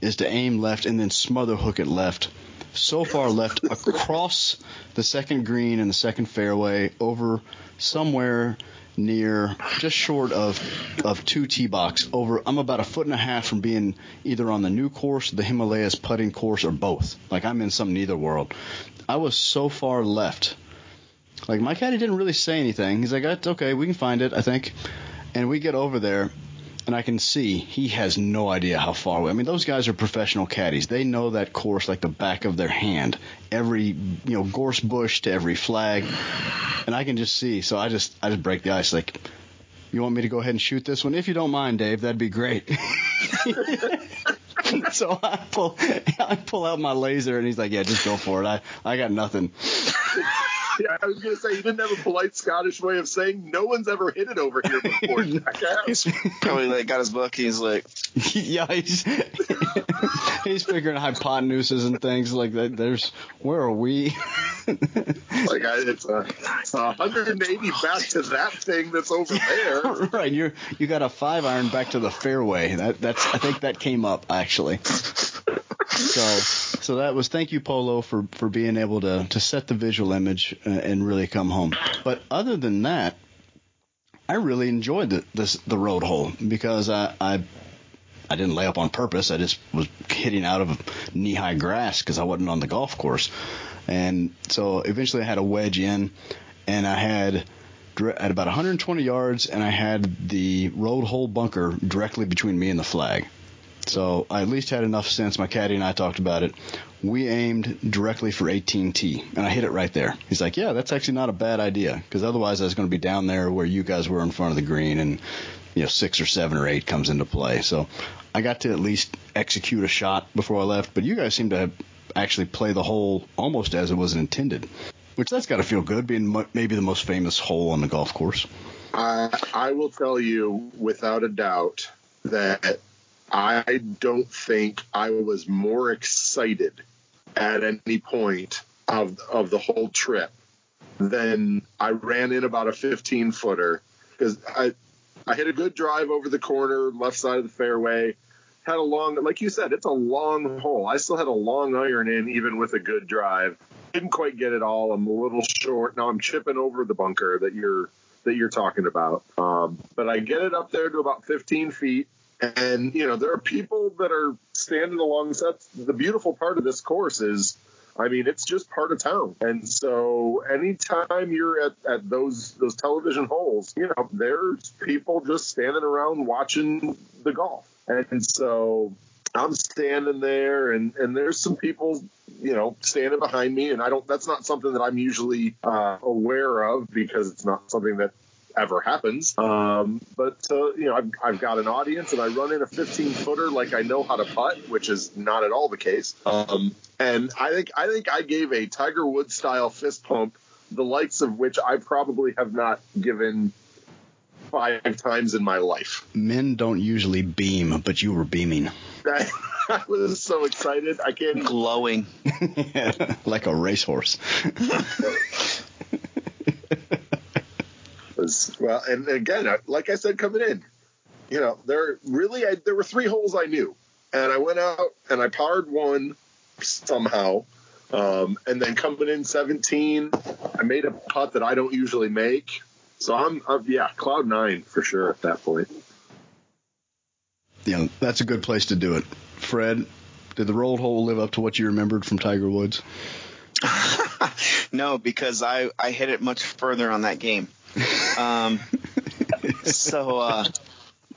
is to aim left and then smother hook it left, so far left across the second green and the second fairway over somewhere near just short of of two tee box over. I'm about a foot and a half from being either on the new course, the Himalayas putting course, or both. Like, I'm in some neither world. I was so far left. Like, my caddy didn't really say anything. He's like, that's okay, we can find it, I think. And we get over there, and I can see he has no idea how far away. I mean, those guys are professional caddies. They know that course like the back of their hand. Every, you know, gorse bush to every flag. And I can just see. So I just I just break the ice. Like, you want me to go ahead and shoot this one? If you don't mind, Dave, that'd be great. So I pull, I pull out my laser, and he's like, yeah, just go for it. I, I got nothing. Yeah, I was going to say, you didn't have a polite Scottish way of saying no one's ever hit it over here before. He's probably like got his book. He's like, yeah, he's, he's figuring hypotenuses and things like that. There's, where are we? Like, I, it's a, it's one hundred eighty back to that thing that's over there. Right, you you got a five iron back to the fairway. That that's I think that came up actually. So so that was, thank you, Polo, for, for being able to, to set the visual image and, and really come home. But other than that, I really enjoyed the this, the road hole because I, I I didn't lay up on purpose. I just was hitting out of knee high grass because I wasn't on the golf course. And so eventually I had a wedge in, and I had at about one hundred twenty yards, and I had the road hole bunker directly between me and the flag. So I at least had enough sense. My caddy and I talked about it. We aimed directly for eighteen T, and I hit it right there. He's like, yeah, that's actually not a bad idea, because otherwise I was going to be down there where you guys were in front of the green, and you know, six or seven or eight comes into play. So I got to at least execute a shot before I left, but you guys seem to have actually play the hole almost as it was intended, which that's got to feel good, being m- maybe the most famous hole on the golf course. Uh, I will tell you without a doubt that I don't think I was more excited at any point of of the whole trip than I ran in about a fifteen-footer, because I, I hit a good drive over the corner, left side of the fairway. Had a long, like you said, it's a long hole. I still had a long iron in, even with a good drive. Didn't quite get it all. I'm a little short. Now I'm chipping over the bunker that you're that you're talking about. Um, but I get it up there to about fifteen feet, and you know there are people that are standing alongside. The beautiful part of this course is, I mean, it's just part of town, and so anytime you're at, at those those television holes, you know, there's people just standing around watching the golf. And so I'm standing there, and, and there's some people, you know, standing behind me, and I don't. That's not something that I'm usually uh, aware of, because it's not something that ever happens. Um, but uh, you know, I've, I've got an audience, and I run in a fifteen footer like I know how to putt, which is not at all the case. Um, and I think I think I gave a Tiger Woods style fist pump, the likes of which I probably have not given five times in my life. Men don't usually beam, but you were beaming. I, I was so excited. I can't. Glowing. Yeah, like a racehorse. was, well, and again, like I said, coming in, you know, there really, I, there were three holes I knew, and I went out and I powered one somehow. Um, and then coming in seventeen, I made a putt that I don't usually make. So I'm, I'm, yeah, cloud nine for sure at that point. Yeah, that's a good place to do it. Fred, did the rolled hole live up to what you remembered from Tiger Woods? No, because I, I hit it much further on that game. Um, so uh,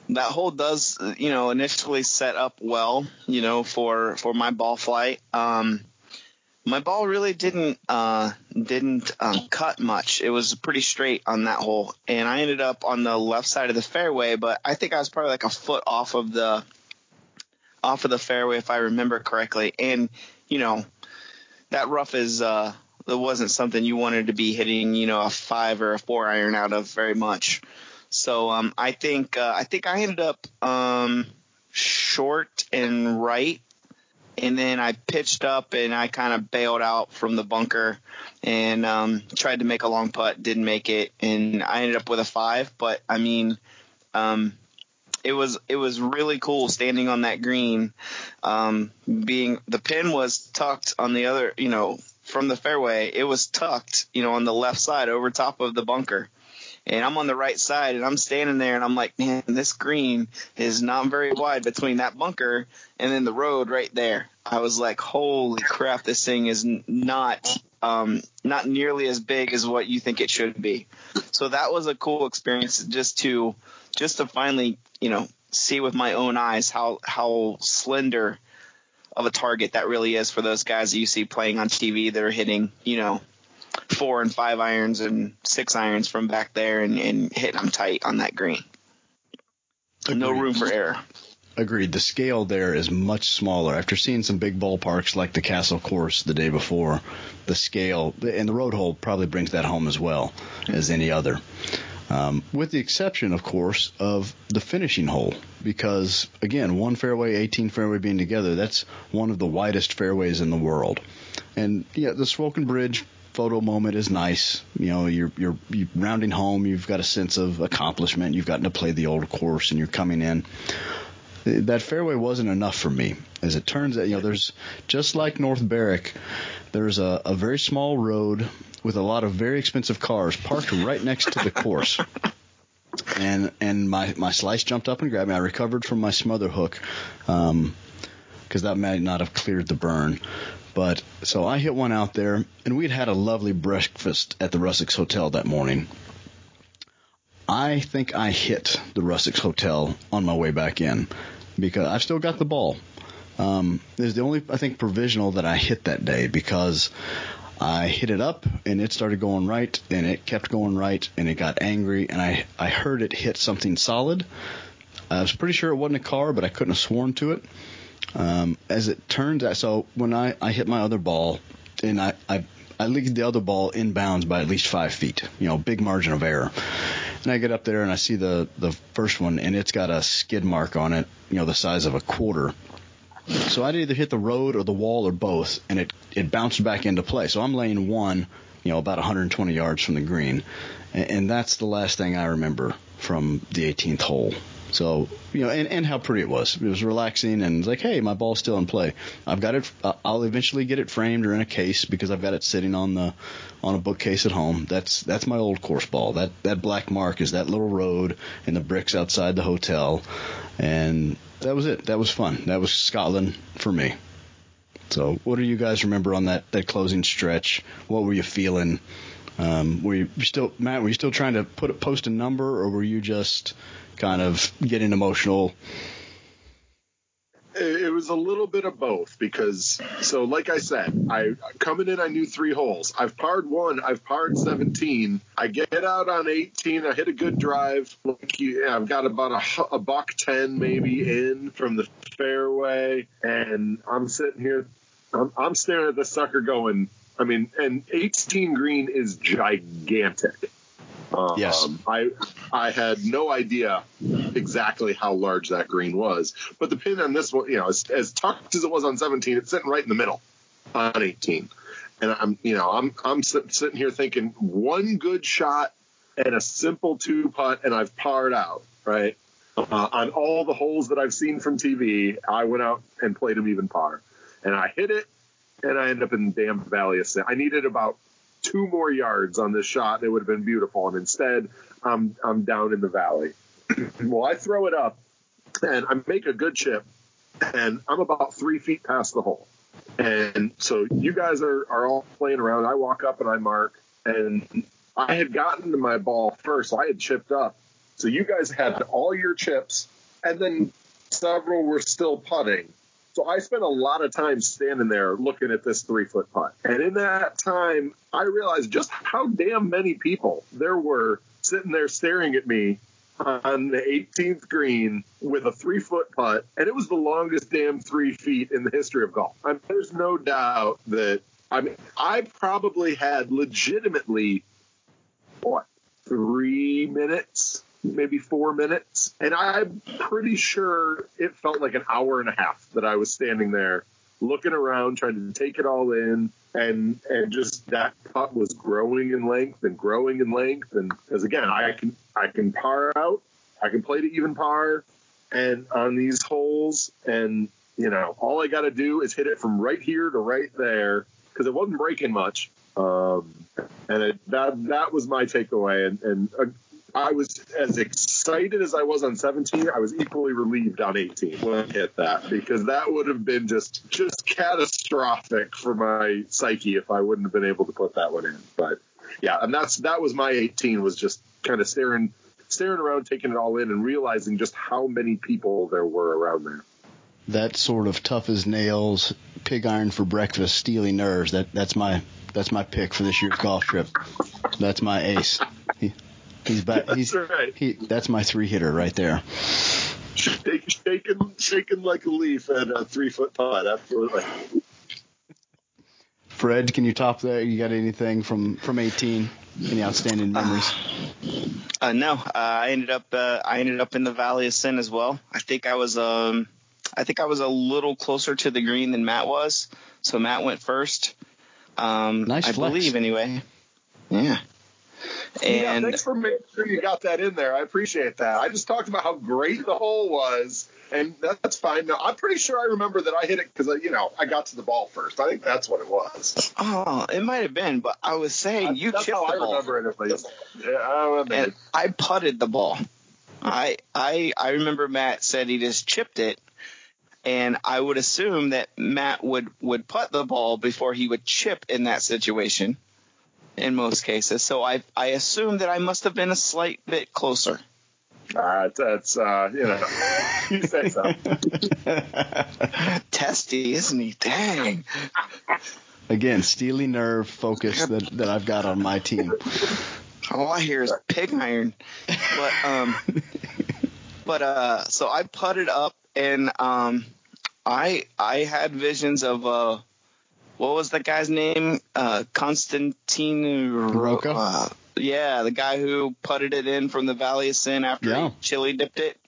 that hole does, you know, initially set up well, you know, for, for my ball flight. Um, my ball really didn't uh, didn't um, cut much. It was pretty straight on that hole, and I ended up on the left side of the fairway. But I think I was probably like a foot off of the off of the fairway, if I remember correctly. And you know, that rough is uh, it wasn't something you wanted to be hitting, you know, a five or a four iron out of very much. So um, I think uh, I think I ended up um, short and right. And then I pitched up, and I kind of bailed out from the bunker and um, tried to make a long putt, didn't make it, and I ended up with a five. But, I mean, um, it was it was really cool standing on that green. Um, being the pin was tucked on the other, you know, from the fairway. It was tucked, you know, on the left side over top of the bunker. and I'm on the right side, and I'm standing there, and I'm like, man, this green is not very wide between that bunker and then the road right there. I was like, holy crap, this thing is not um, not nearly as big as what you think it should be. So that was a cool experience just to just to finally, you know, see with my own eyes how how slender of a target that really is for those guys that you see playing on T V that are hitting, you know, four and five irons and six irons from back there and, and hitting them tight on that green. Agreed. No room for error. Agreed. The scale there is much smaller. After seeing some big ballparks like the Castle Course the day before, the scale and the road hole probably brings that home as well as any other. Um, with the exception, of course, of the finishing hole, because, again, one fairway, eighteen fairway being together, that's one of the widest fairways in the world. And, yeah, the Swilken Bridge photo moment is nice. You know, you're, you're, you're rounding home. You've got a sense of accomplishment. You've gotten to play the Old Course, and you're coming in. That fairway wasn't enough for me. As it turns out, you know, there's just like North Berwick, there's a, a very small road with a lot of very expensive cars parked right next to the course. And and my, my slice jumped up and grabbed me. I recovered from my smother hook because um, that might not have cleared the burn. But so I hit one out there, and we'd had a lovely breakfast at the Rusacks Hotel that morning. I think I hit the Rusacks Hotel on my way back in, because I've still got the ball. Um, it was the only, I think, provisional that I hit that day, because I hit it up and it started going right and it kept going right and it got angry, and I, I heard it hit something solid. I was pretty sure it wasn't a car, but I couldn't have sworn to it. Um, as it turns out, so when I, I hit my other ball and I, I, I leaked the other ball inbounds by at least five feet, you know, big margin of error. And I get up there and I see the, the first one, and it's got a skid mark on it, you know, the size of a quarter. So I'd either hit the road or the wall or both, and it, it bounced back into play. So I'm laying one, you know, about one hundred twenty yards from the green, and, and that's the last thing I remember from the eighteenth hole. So, you know, and, and how pretty it was. It was relaxing, and it's like, hey, my ball's still in play. I've got it. Uh, I'll eventually get it framed or in a case, because I've got it sitting on the on a bookcase at home. That's that's my Old Course ball. That that black mark is that little road and the bricks outside the hotel, and that was it. That was fun. That was Scotland for me. So, what do you guys remember on that, that closing stretch? What were you feeling? Um, were you still, Matt? Were you still trying to put a, post a number, or were you just kind of getting emotional? It was a little bit of both, because, so like I said, I coming in, I knew three holes. I've parred one, I've parred seventeen. I get out on eighteen. I hit a good drive. Like you, I've got about a, a buck ten maybe in from the fairway, and I'm sitting here, I'm, I'm staring at this sucker going. I mean, and eighteen green is gigantic. Um, yes. I I had no idea exactly how large that green was, but the pin on this one, you know, as, as tucked as it was on seventeen, it's sitting right in the middle on eighteen, and I'm, you know, I'm I'm sitting here thinking one good shot and a simple two putt, and I've parred out, right? Uh, on all the holes that I've seen from T V, I went out and played an even par, and I hit it, and I end up in the damn Valley of Sin. I needed about two more yards on this shot. It would have been beautiful. And instead, I'm I'm down in the valley. Well, I throw it up, and I make a good chip, and I'm about three feet past the hole. And so you guys are, are all playing around. I walk up, and I mark. And I had gotten to my ball first, so I had chipped up. So you guys had all your chips, and then several were still putting. So I spent a lot of time standing there looking at this three-foot putt. And in that time, I realized just how damn many people there were sitting there staring at me on the eighteenth green with a three-foot putt. And it was the longest damn three feet in the history of golf. I mean, there's no doubt that, I mean, I probably had legitimately, what, three minutes, maybe four minutes. And I'm pretty sure it felt like an hour and a half that I was standing there looking around, trying to take it all in. And, and just that putt was growing in length and growing in length. And because again, I can, I can par out, I can play to even par and on these holes. And, you know, all I got to do is hit it from right here to right there, because it wasn't breaking much. Um, and it, that, that was my takeaway. And, and, uh, I was as excited as I was on seventeen. I was equally relieved on eighteen when I hit that, because that would have been just just catastrophic for my psyche if I wouldn't have been able to put that one in. But yeah, and that's that was my eighteen, was just kind of staring staring around, taking it all in, and realizing just how many people there were around there. That sort of tough as nails, pig iron for breakfast, steely nerves. That that's my that's my pick for this year's golf trip. That's my ace. He, he's back. He's, that's right. He, that's my three hitter right there. Shake, shaking, shaking like a leaf at a three foot putt. Absolutely. Fred, can you top that? You got anything from from eighteen? Any outstanding memories? Uh, no, uh, I ended up uh, I ended up in the Valley of Sin as well. I think I was um. I think I was a little closer to the green than Matt was, so Matt went first. Um, nice I flex. believe, anyway. Yeah. And yeah, thanks for making sure you got that in there. I appreciate that. I just talked about how great the hole was, and that's fine. Now, I'm pretty sure I remember that I hit it because, you know, I got to the ball first. I think that's what it was. Oh, it might have been, but I was saying I, you chipped the ball. That's how I remember it, at least. Yeah, I remember. And I putted the ball. I, I, I remember Matt said he just chipped it. And I would assume that Matt would, would putt the ball before he would chip in that situation in most cases. So I I assume that I must have been a slight bit closer. Uh, that's, uh, you know, you say so. Testy, isn't he? Dang. Again, steely nerve focus that, that I've got on my team. All I hear is pig iron. But, um, but uh, so I putted up. And um, I I had visions of uh, what was the guy's name? Uh, Constantine Rocca. Uh, yeah, the guy who putted it in from the Valley of Sin after yeah. he chili dipped it.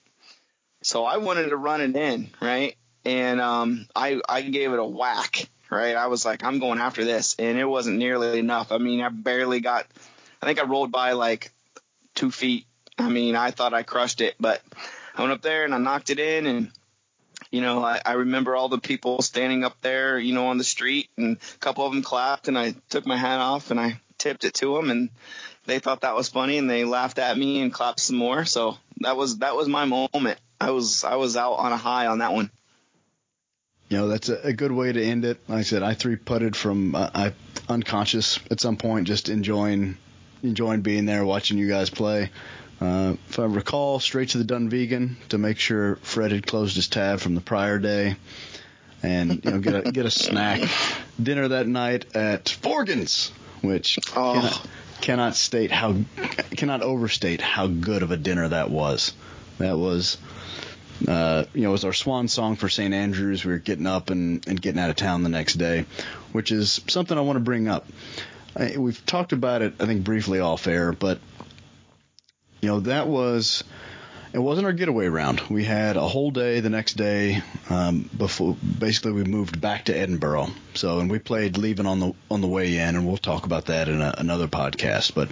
So I wanted to run it in, right? And um, I I gave it a whack, right? I was like, I'm going after this, and it wasn't nearly enough. I mean, I barely got. I think I rolled by like two feet. I mean, I thought I crushed it, but I went up there and I knocked it in, and. You know, I, I remember all the people standing up there, you know, on the street, and a couple of them clapped, and I took my hat off and I tipped it to them, and they thought that was funny, and they laughed at me and clapped some more. So that was that was my moment. I was I was out on a high on that one. You know, that's a, a good way to end it. Like I said, I three putted from uh, I unconscious at some point, just enjoying enjoying being there, watching you guys play. Uh, if I recall, straight to the Dunvegan to make sure Fred had closed his tab from the prior day, and you know get a, get a snack. Dinner that night at Forgan's, which oh. cannot, cannot state how cannot overstate how good of a dinner that was. That was uh, you know it was our swan song for Saint Andrews. We were getting up and, and getting out of town the next day, which is something I want to bring up. I, we've talked about it, I think, briefly off air, but. You know, that was – it wasn't our getaway round. We had a whole day the next day um, before – basically we moved back to Edinburgh. So – and we played Leaving on the on the Way In, and we'll talk about that in a, another podcast. But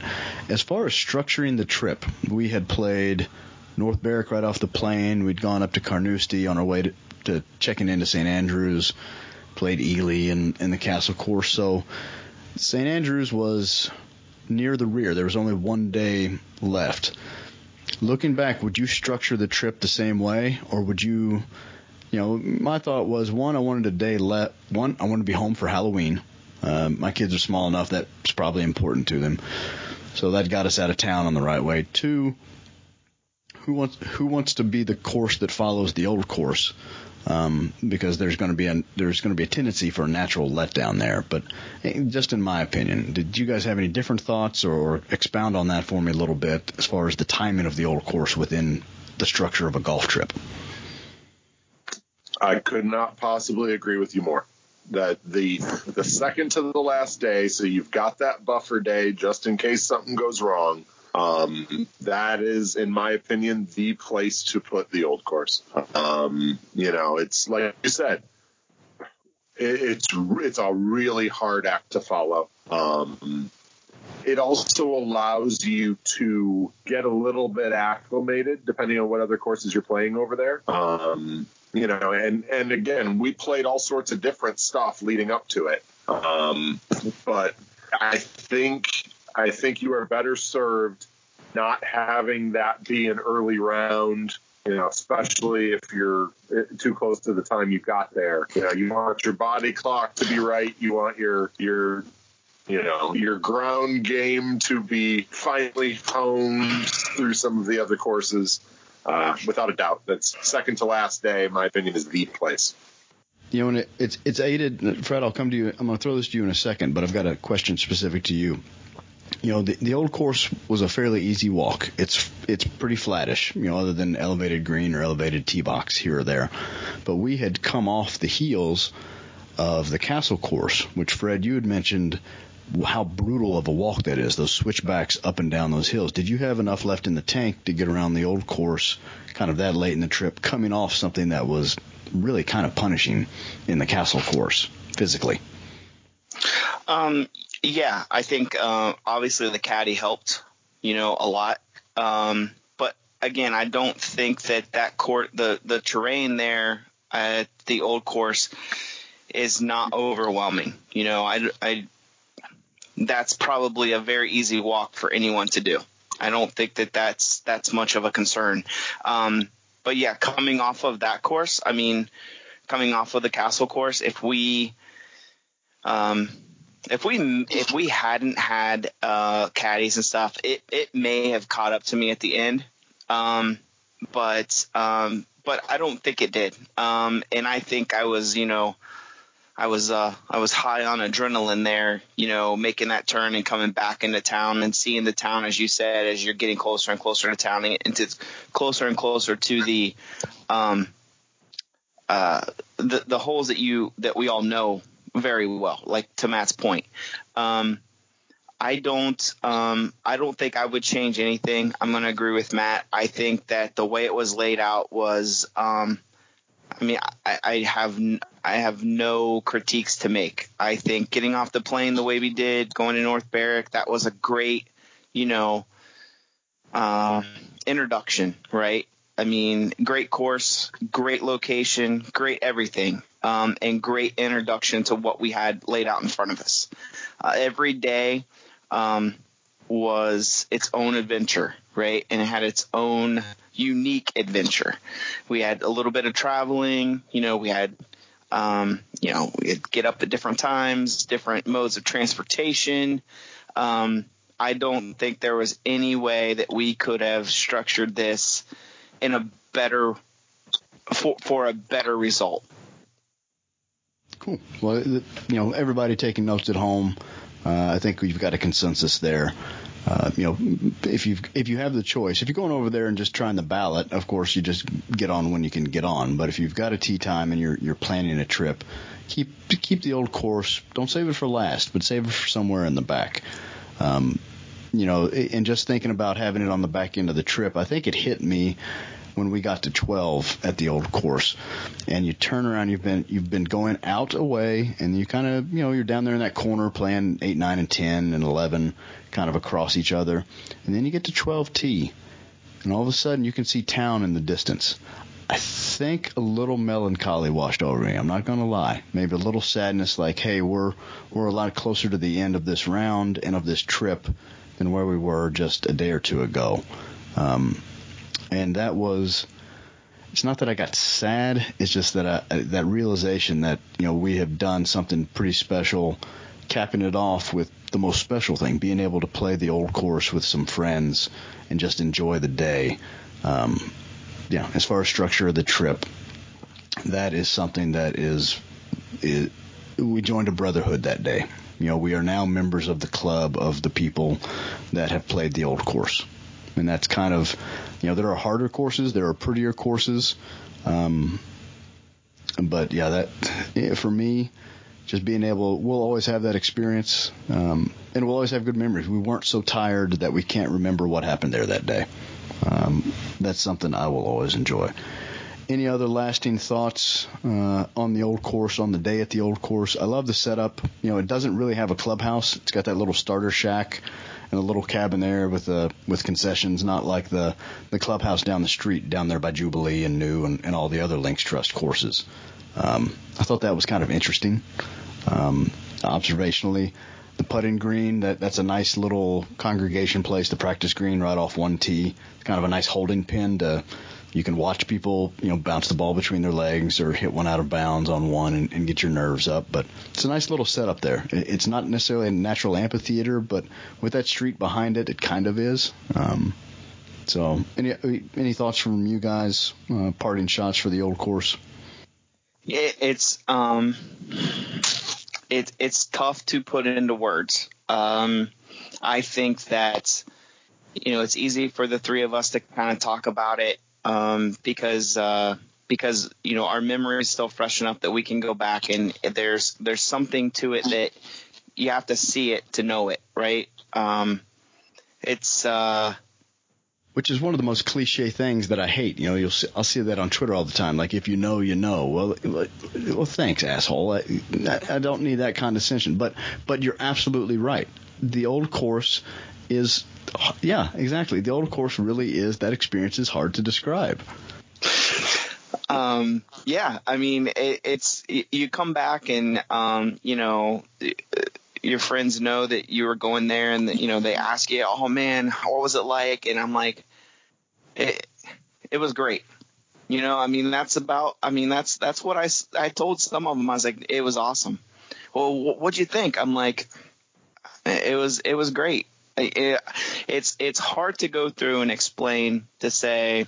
as far as structuring the trip, we had played North Berwick right off the plane. We'd gone up to Carnoustie on our way to, to checking into Saint Andrews, played Elie in, in the Castle Course. So Saint Andrews was – near the rear. There was only one day left. Looking back, would you structure the trip the same way, or would you, you know, my thought was, one, I wanted a day left. One, I wanted to be home for Halloween. Uh, my kids are small enough that's probably important to them, so that got us out of town on the right way. Two, who wants who wants to be the course that follows the old course? Um, because there's going to be a there's going to be a tendency for a natural letdown there. But just in my opinion, did you guys have any different thoughts, or, or expound on that for me a little bit as far as the timing of the old course within the structure of a golf trip? I could not possibly agree with you more. That the the second to the last day, so you've got that buffer day just in case something goes wrong. Um, that is, in my opinion, the place to put the old course. Um, you know, it's like you said, it, it's it's a really hard act to follow. Um, it also allows you to get a little bit acclimated, depending on what other courses you're playing over there. Um, you know, and, and again, we played all sorts of different stuff leading up to it. Um, but I think... I think you are better served not having that be an early round, you know, especially if you're too close to the time you got there. You know, you want your body clock to be right. You want your your you know your ground game to be finely honed through some of the other courses. Uh, without a doubt, that's second to last day, in my opinion, is the place. You know, and it, it's it's aided. Fred, I'll come to you. I'm going to throw this to you in a second, but I've got a question specific to you. You know, the, the old course was a fairly easy walk. It's it's pretty flattish, you know, other than elevated green or elevated tee box here or there. But we had come off the heels of the Castle Course, which, Fred, you had mentioned how brutal of a walk that is, those switchbacks up and down those hills. Did you have enough left in the tank to get around the old course kind of that late in the trip, coming off something that was really kind of punishing in the Castle Course physically? Um. Yeah, I think uh, obviously the caddy helped, you know, a lot. Um, but again, I don't think that that court, the, the terrain there at the old course is not overwhelming. You know, I, I that's probably a very easy walk for anyone to do. I don't think that that's that's much of a concern. Um, but yeah, coming off of that course, I mean, coming off of the Castle Course, if we um, If we if we hadn't had uh, caddies and stuff, it, it may have caught up to me at the end, um, but um, but I don't think it did, um, and I think I was you know I was uh, I was high on adrenaline there, you know, making that turn and coming back into town and seeing the town, as you said, as you're getting closer and closer to town and into closer and closer to the um uh the the holes that you that we all know very well, like to Matt's point. Um, I don't um, I don't think I would change anything. I'm going to agree with Matt. I think that the way it was laid out was um, I mean, I, I have I have no critiques to make. I think getting off the plane the way we did, going to North Berwick, that was a great, you know, uh, introduction, right? I mean, great course, great location, great everything, um, and great introduction to what we had laid out in front of us. Uh, every day um, was its own adventure, right? And it had its own unique adventure. We had a little bit of traveling. You know, we had, um, you know, we'd get up at different times, different modes of transportation. Um, I don't think there was any way that we could have structured this in a better for, for a better result. Cool. Well, you know, everybody taking notes at home. Uh, I think we've got a consensus there. Uh, you know, if you if you have the choice, if you're going over there and just trying the ballot, of course you just get on when you can get on. But if you've got a tee time and you're you're planning a trip, keep keep the old course. Don't save it for last, but save it for somewhere in the back. Um, You know, and just thinking about having it on the back end of the trip, I think it hit me when we got to twelve at the old course. And you turn around, you've been you've been going out away, and you kind of, you know, you're down there in that corner playing eight, nine, and ten, and eleven, kind of across each other. And then you get to twelve T, and all of a sudden you can see town in the distance. I think a little melancholy washed over me. I'm not going to lie. Maybe a little sadness, like, hey, we're we're a lot closer to the end of this round and of this trip than where we were just a day or two ago. Um, and that was, it's not that I got sad, it's just that I, that realization that, you know, we have done something pretty special, capping it off with the most special thing, being able to play the old course with some friends and just enjoy the day. Um, yeah, as far as structure of the trip, that is something that is, is we joined a brotherhood that day. You know, we are now members of the club of the people that have played the old course. And that's kind of, you know, there are harder courses, there are prettier courses. Um, but, yeah, that yeah, for me, just being able, we'll always have that experience. Um, and we'll always have good memories. We weren't so tired that we can't remember what happened there that day. Um, that's something I will always enjoy. Any other lasting thoughts uh, on the old course, on the day at the old course? I love the setup. You know, it doesn't really have a clubhouse. It's got that little starter shack and a little cabin there with uh, with concessions, not like the, the clubhouse down the street down there by Jubilee and New and, and all the other Links Trust courses. Um, I thought that was kind of interesting um, observationally. the putting green. That that's a nice little congregation place, the practice green right off one tee. It's kind of a nice holding pin to. You can watch people, you know, bounce the ball between their legs or hit one out of bounds on one and, and get your nerves up. But it's a nice little setup there. It's not necessarily a natural amphitheater, but with that street behind it, it kind of is. Um, so any any thoughts from you guys, uh, parting shots for the Old Course? It, it's um, it, it's tough to put into words. Um, I think that, you know, it's easy for the three of us to kind of talk about it. Um, because, uh, because, you know, our memory is still fresh enough that we can go back and there's, there's something to it that you have to see it to know it. Right. Um, it's, uh, which is one of the most cliche things that I hate. You know, you'll see, I'll see that on Twitter all the time. Like, if you know, you know. Well, well, thanks, asshole. I, I don't need that condescension, but, but you're absolutely right. The Old Course is, yeah, exactly. The Old Course really is, that experience is hard to describe. Um, yeah, I mean, it, it's, you come back and, um, you know, your friends know that you were going there and, you know, they ask you, oh man, what was it like? And I'm like, it, it was great. You know, I mean, that's about, I mean, that's, that's what I, I told some of them. I was like, it was awesome. Well, what'd you think? I'm like, it was, it was great. It, it's it's hard to go through and explain to say,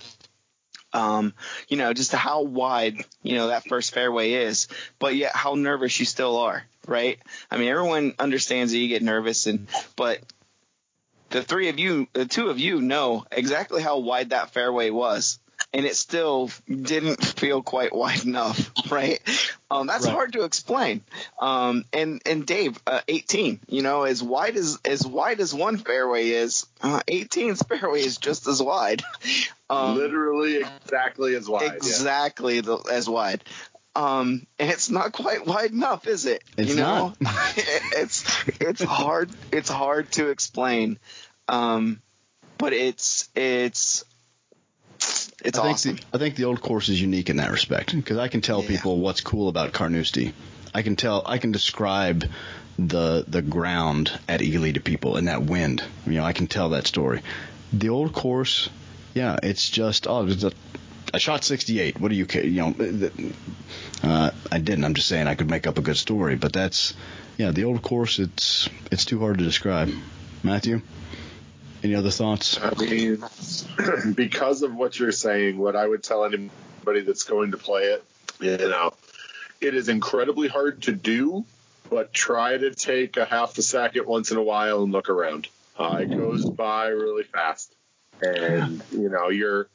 um, you know, just how wide, you know, that first fairway is, but yet how nervous you still are, right? I mean, everyone understands that you get nervous, and but the three of you, the two of you know exactly how wide that fairway was, and it still didn't feel quite wide enough, right? Um, that's right. Hard to explain. Um, and and Dave, uh, eighteen, you know, as wide as as wide as one fairway is, uh, eighteen's fairway is just as wide. Um, Literally exactly as wide. Exactly yeah. the, as wide. Um, and it's not quite wide enough, is it? It's you know? not. it, it's it's hard. It's hard to explain. Um, but it's it's. It's I awesome. Think the, I think the Old Course is unique in that respect, because I can tell yeah. people what's cool about Carnoustie. I can tell, I can describe the the ground at Elie to people and that wind. You know, I can tell that story. The Old Course, yeah, it's just oh, it's a, I shot sixty-eight. What do you care? You know, uh, I didn't. I'm just saying I could make up a good story, but that's yeah, the Old Course. It's it's too hard to describe. Matthew. Any other thoughts? I mean, because of what you're saying, what I would tell anybody that's going to play it, you know, it is incredibly hard to do, but try to take a half a second once in a while and look around. Uh, it goes by really fast. And, you know, you're,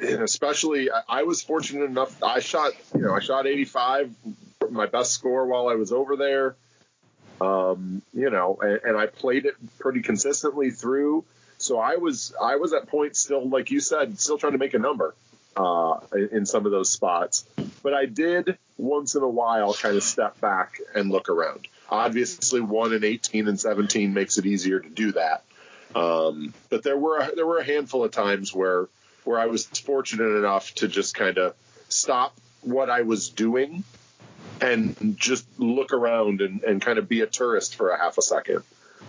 and especially, I, I was fortunate enough, I shot, you know, I shot eighty-five, my best score while I was over there. Um, you know, and, and I played it pretty consistently through. So I was, I was at points still, like you said, still trying to make a number, uh, in some of those spots, but I did once in a while kind of step back and look around. Obviously one and eighteen and seventeen makes it easier to do that. Um, but there were, there were a handful of times where, where I was fortunate enough to just kind of stop what I was doing and just look around and, and kind of be a tourist for a half a second.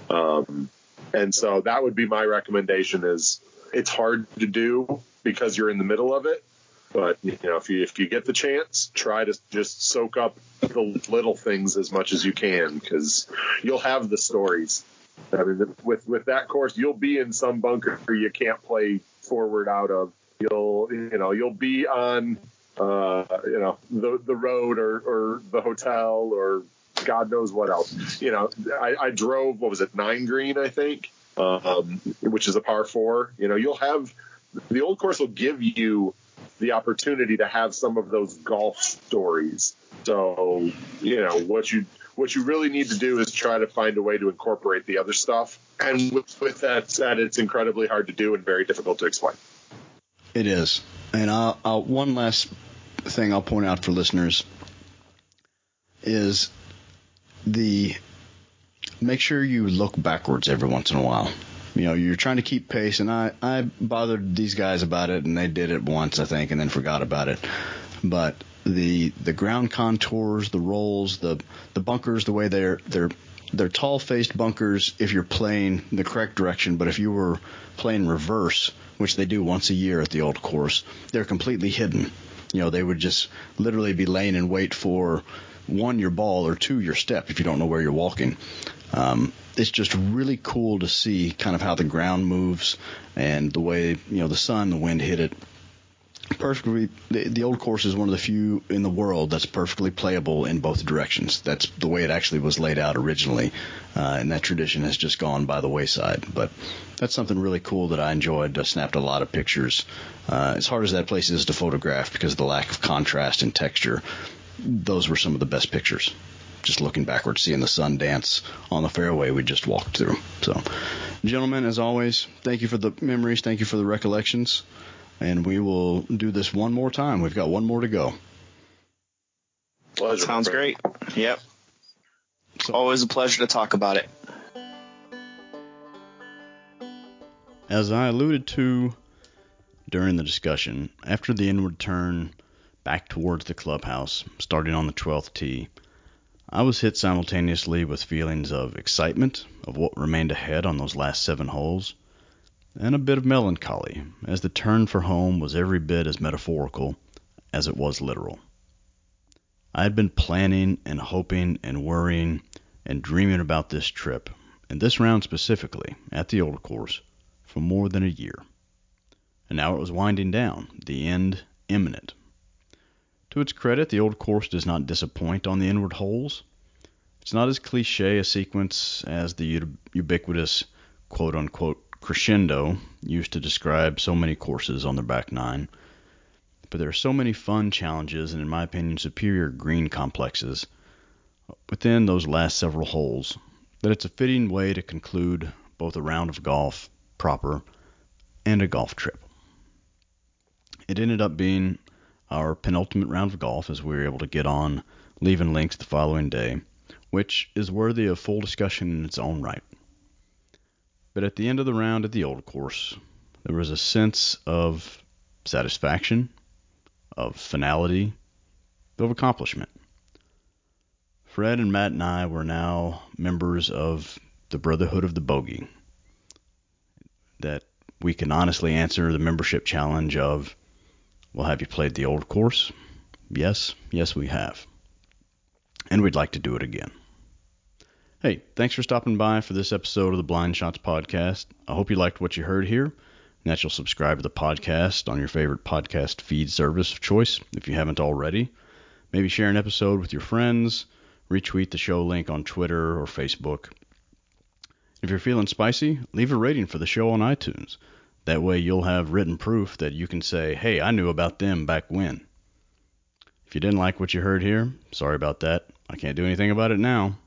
Um, and so that would be my recommendation is it's hard to do because you're in the middle of it. But, you know, if you, if you get the chance, try to just soak up the little things as much as you can, because you'll have the stories. I mean, with, with that course, you'll be in some bunker you can't play forward out of. You'll, you know, you'll be on... Uh, you know, the the road or, or the hotel or God knows what else. You know, I, I drove, what was it, nine green, I think, um, which is a par four. You know, you'll have – the Old Course will give you the opportunity to have some of those golf stories. So, you know, what you what you really need to do is try to find a way to incorporate the other stuff. And with, with that said, it's incredibly hard to do and very difficult to explain. It is. And I'll, I'll, one last thing I'll point out for listeners is the make sure you look backwards every once in a while. You know, you're trying to keep pace, and I, I bothered these guys about it, and they did it once, I think, and then forgot about it. But the the ground contours, the rolls, the, the bunkers, the way they're they're they're tall faced bunkers if you're playing the correct direction, but if you were playing reverse, which they do once a year at the Old Course, they're completely hidden. You know, they would just literally be laying in wait for, one, your ball, or two, your step if you don't know where you're walking. Um, it's just really cool to see kind of how the ground moves and the way, you know, the sun, the wind hit it. Perfectly, the, the Old Course is one of the few in the world that's perfectly playable in both directions. That's the way it actually was laid out originally, uh, and that tradition has just gone by the wayside. But that's something really cool that I enjoyed. I snapped a lot of pictures. Uh, as hard as that place is to photograph because of the lack of contrast and texture, those were some of the best pictures. Just looking backwards, seeing the sun dance on the fairway we just walked through. So, gentlemen, as always, thank you for the memories. Thank you for the recollections. And we will do this one more time. We've got one more to go. Pleasure, Sounds great. Yep. So, always a pleasure to talk about it. As I alluded to during the discussion, after the inward turn back towards the clubhouse, starting on the twelfth tee, I was hit simultaneously with feelings of excitement of what remained ahead on those last seven holes, and a bit of melancholy, as the turn for home was every bit as metaphorical as it was literal. I had been planning and hoping and worrying and dreaming about this trip, and this round specifically, at the Old Course, for more than a year. And now it was winding down, the end imminent. To its credit, the Old Course does not disappoint on the inward holes. It's not as cliché a sequence as the ubiquitous quote-unquote crescendo used to describe so many courses on their back nine, but there are so many fun challenges and, in my opinion, superior green complexes within those last several holes that it's a fitting way to conclude both a round of golf proper and a golf trip. It ended up being our penultimate round of golf, as we were able to get on leaving Links the following day, which is worthy of full discussion in its own right. But at the end of the round at the Old Course, there was a sense of satisfaction, of finality, of accomplishment. Fred and Matt and I were now members of the Brotherhood of the Bogey, that we can honestly answer the membership challenge of, well, have you played the Old Course? Yes, yes we have. And we'd like to do it again. Hey, thanks for stopping by for this episode of the Blind Shots Podcast. I hope you liked what you heard here, and that you'll subscribe to the podcast on your favorite podcast feed service of choice if you haven't already. Maybe share an episode with your friends, retweet the show link on Twitter or Facebook. If you're feeling spicy, leave a rating for the show on iTunes. That way you'll have written proof that you can say, hey, I knew about them back when. If you didn't like what you heard here, sorry about that. I can't do anything about it now,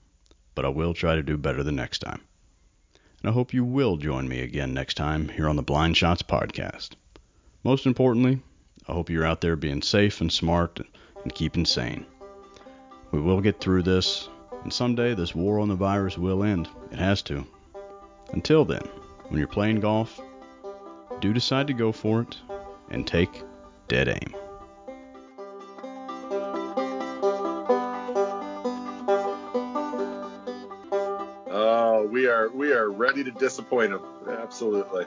but I will try to do better the next time. And I hope you will join me again next time here on the Blind Shots Podcast. Most importantly, I hope you're out there being safe and smart and keeping sane. We will get through this, and someday this war on the virus will end. It has to. Until then, when you're playing golf, do decide to go for it and take dead aim. We are ready to disappoint them. Absolutely.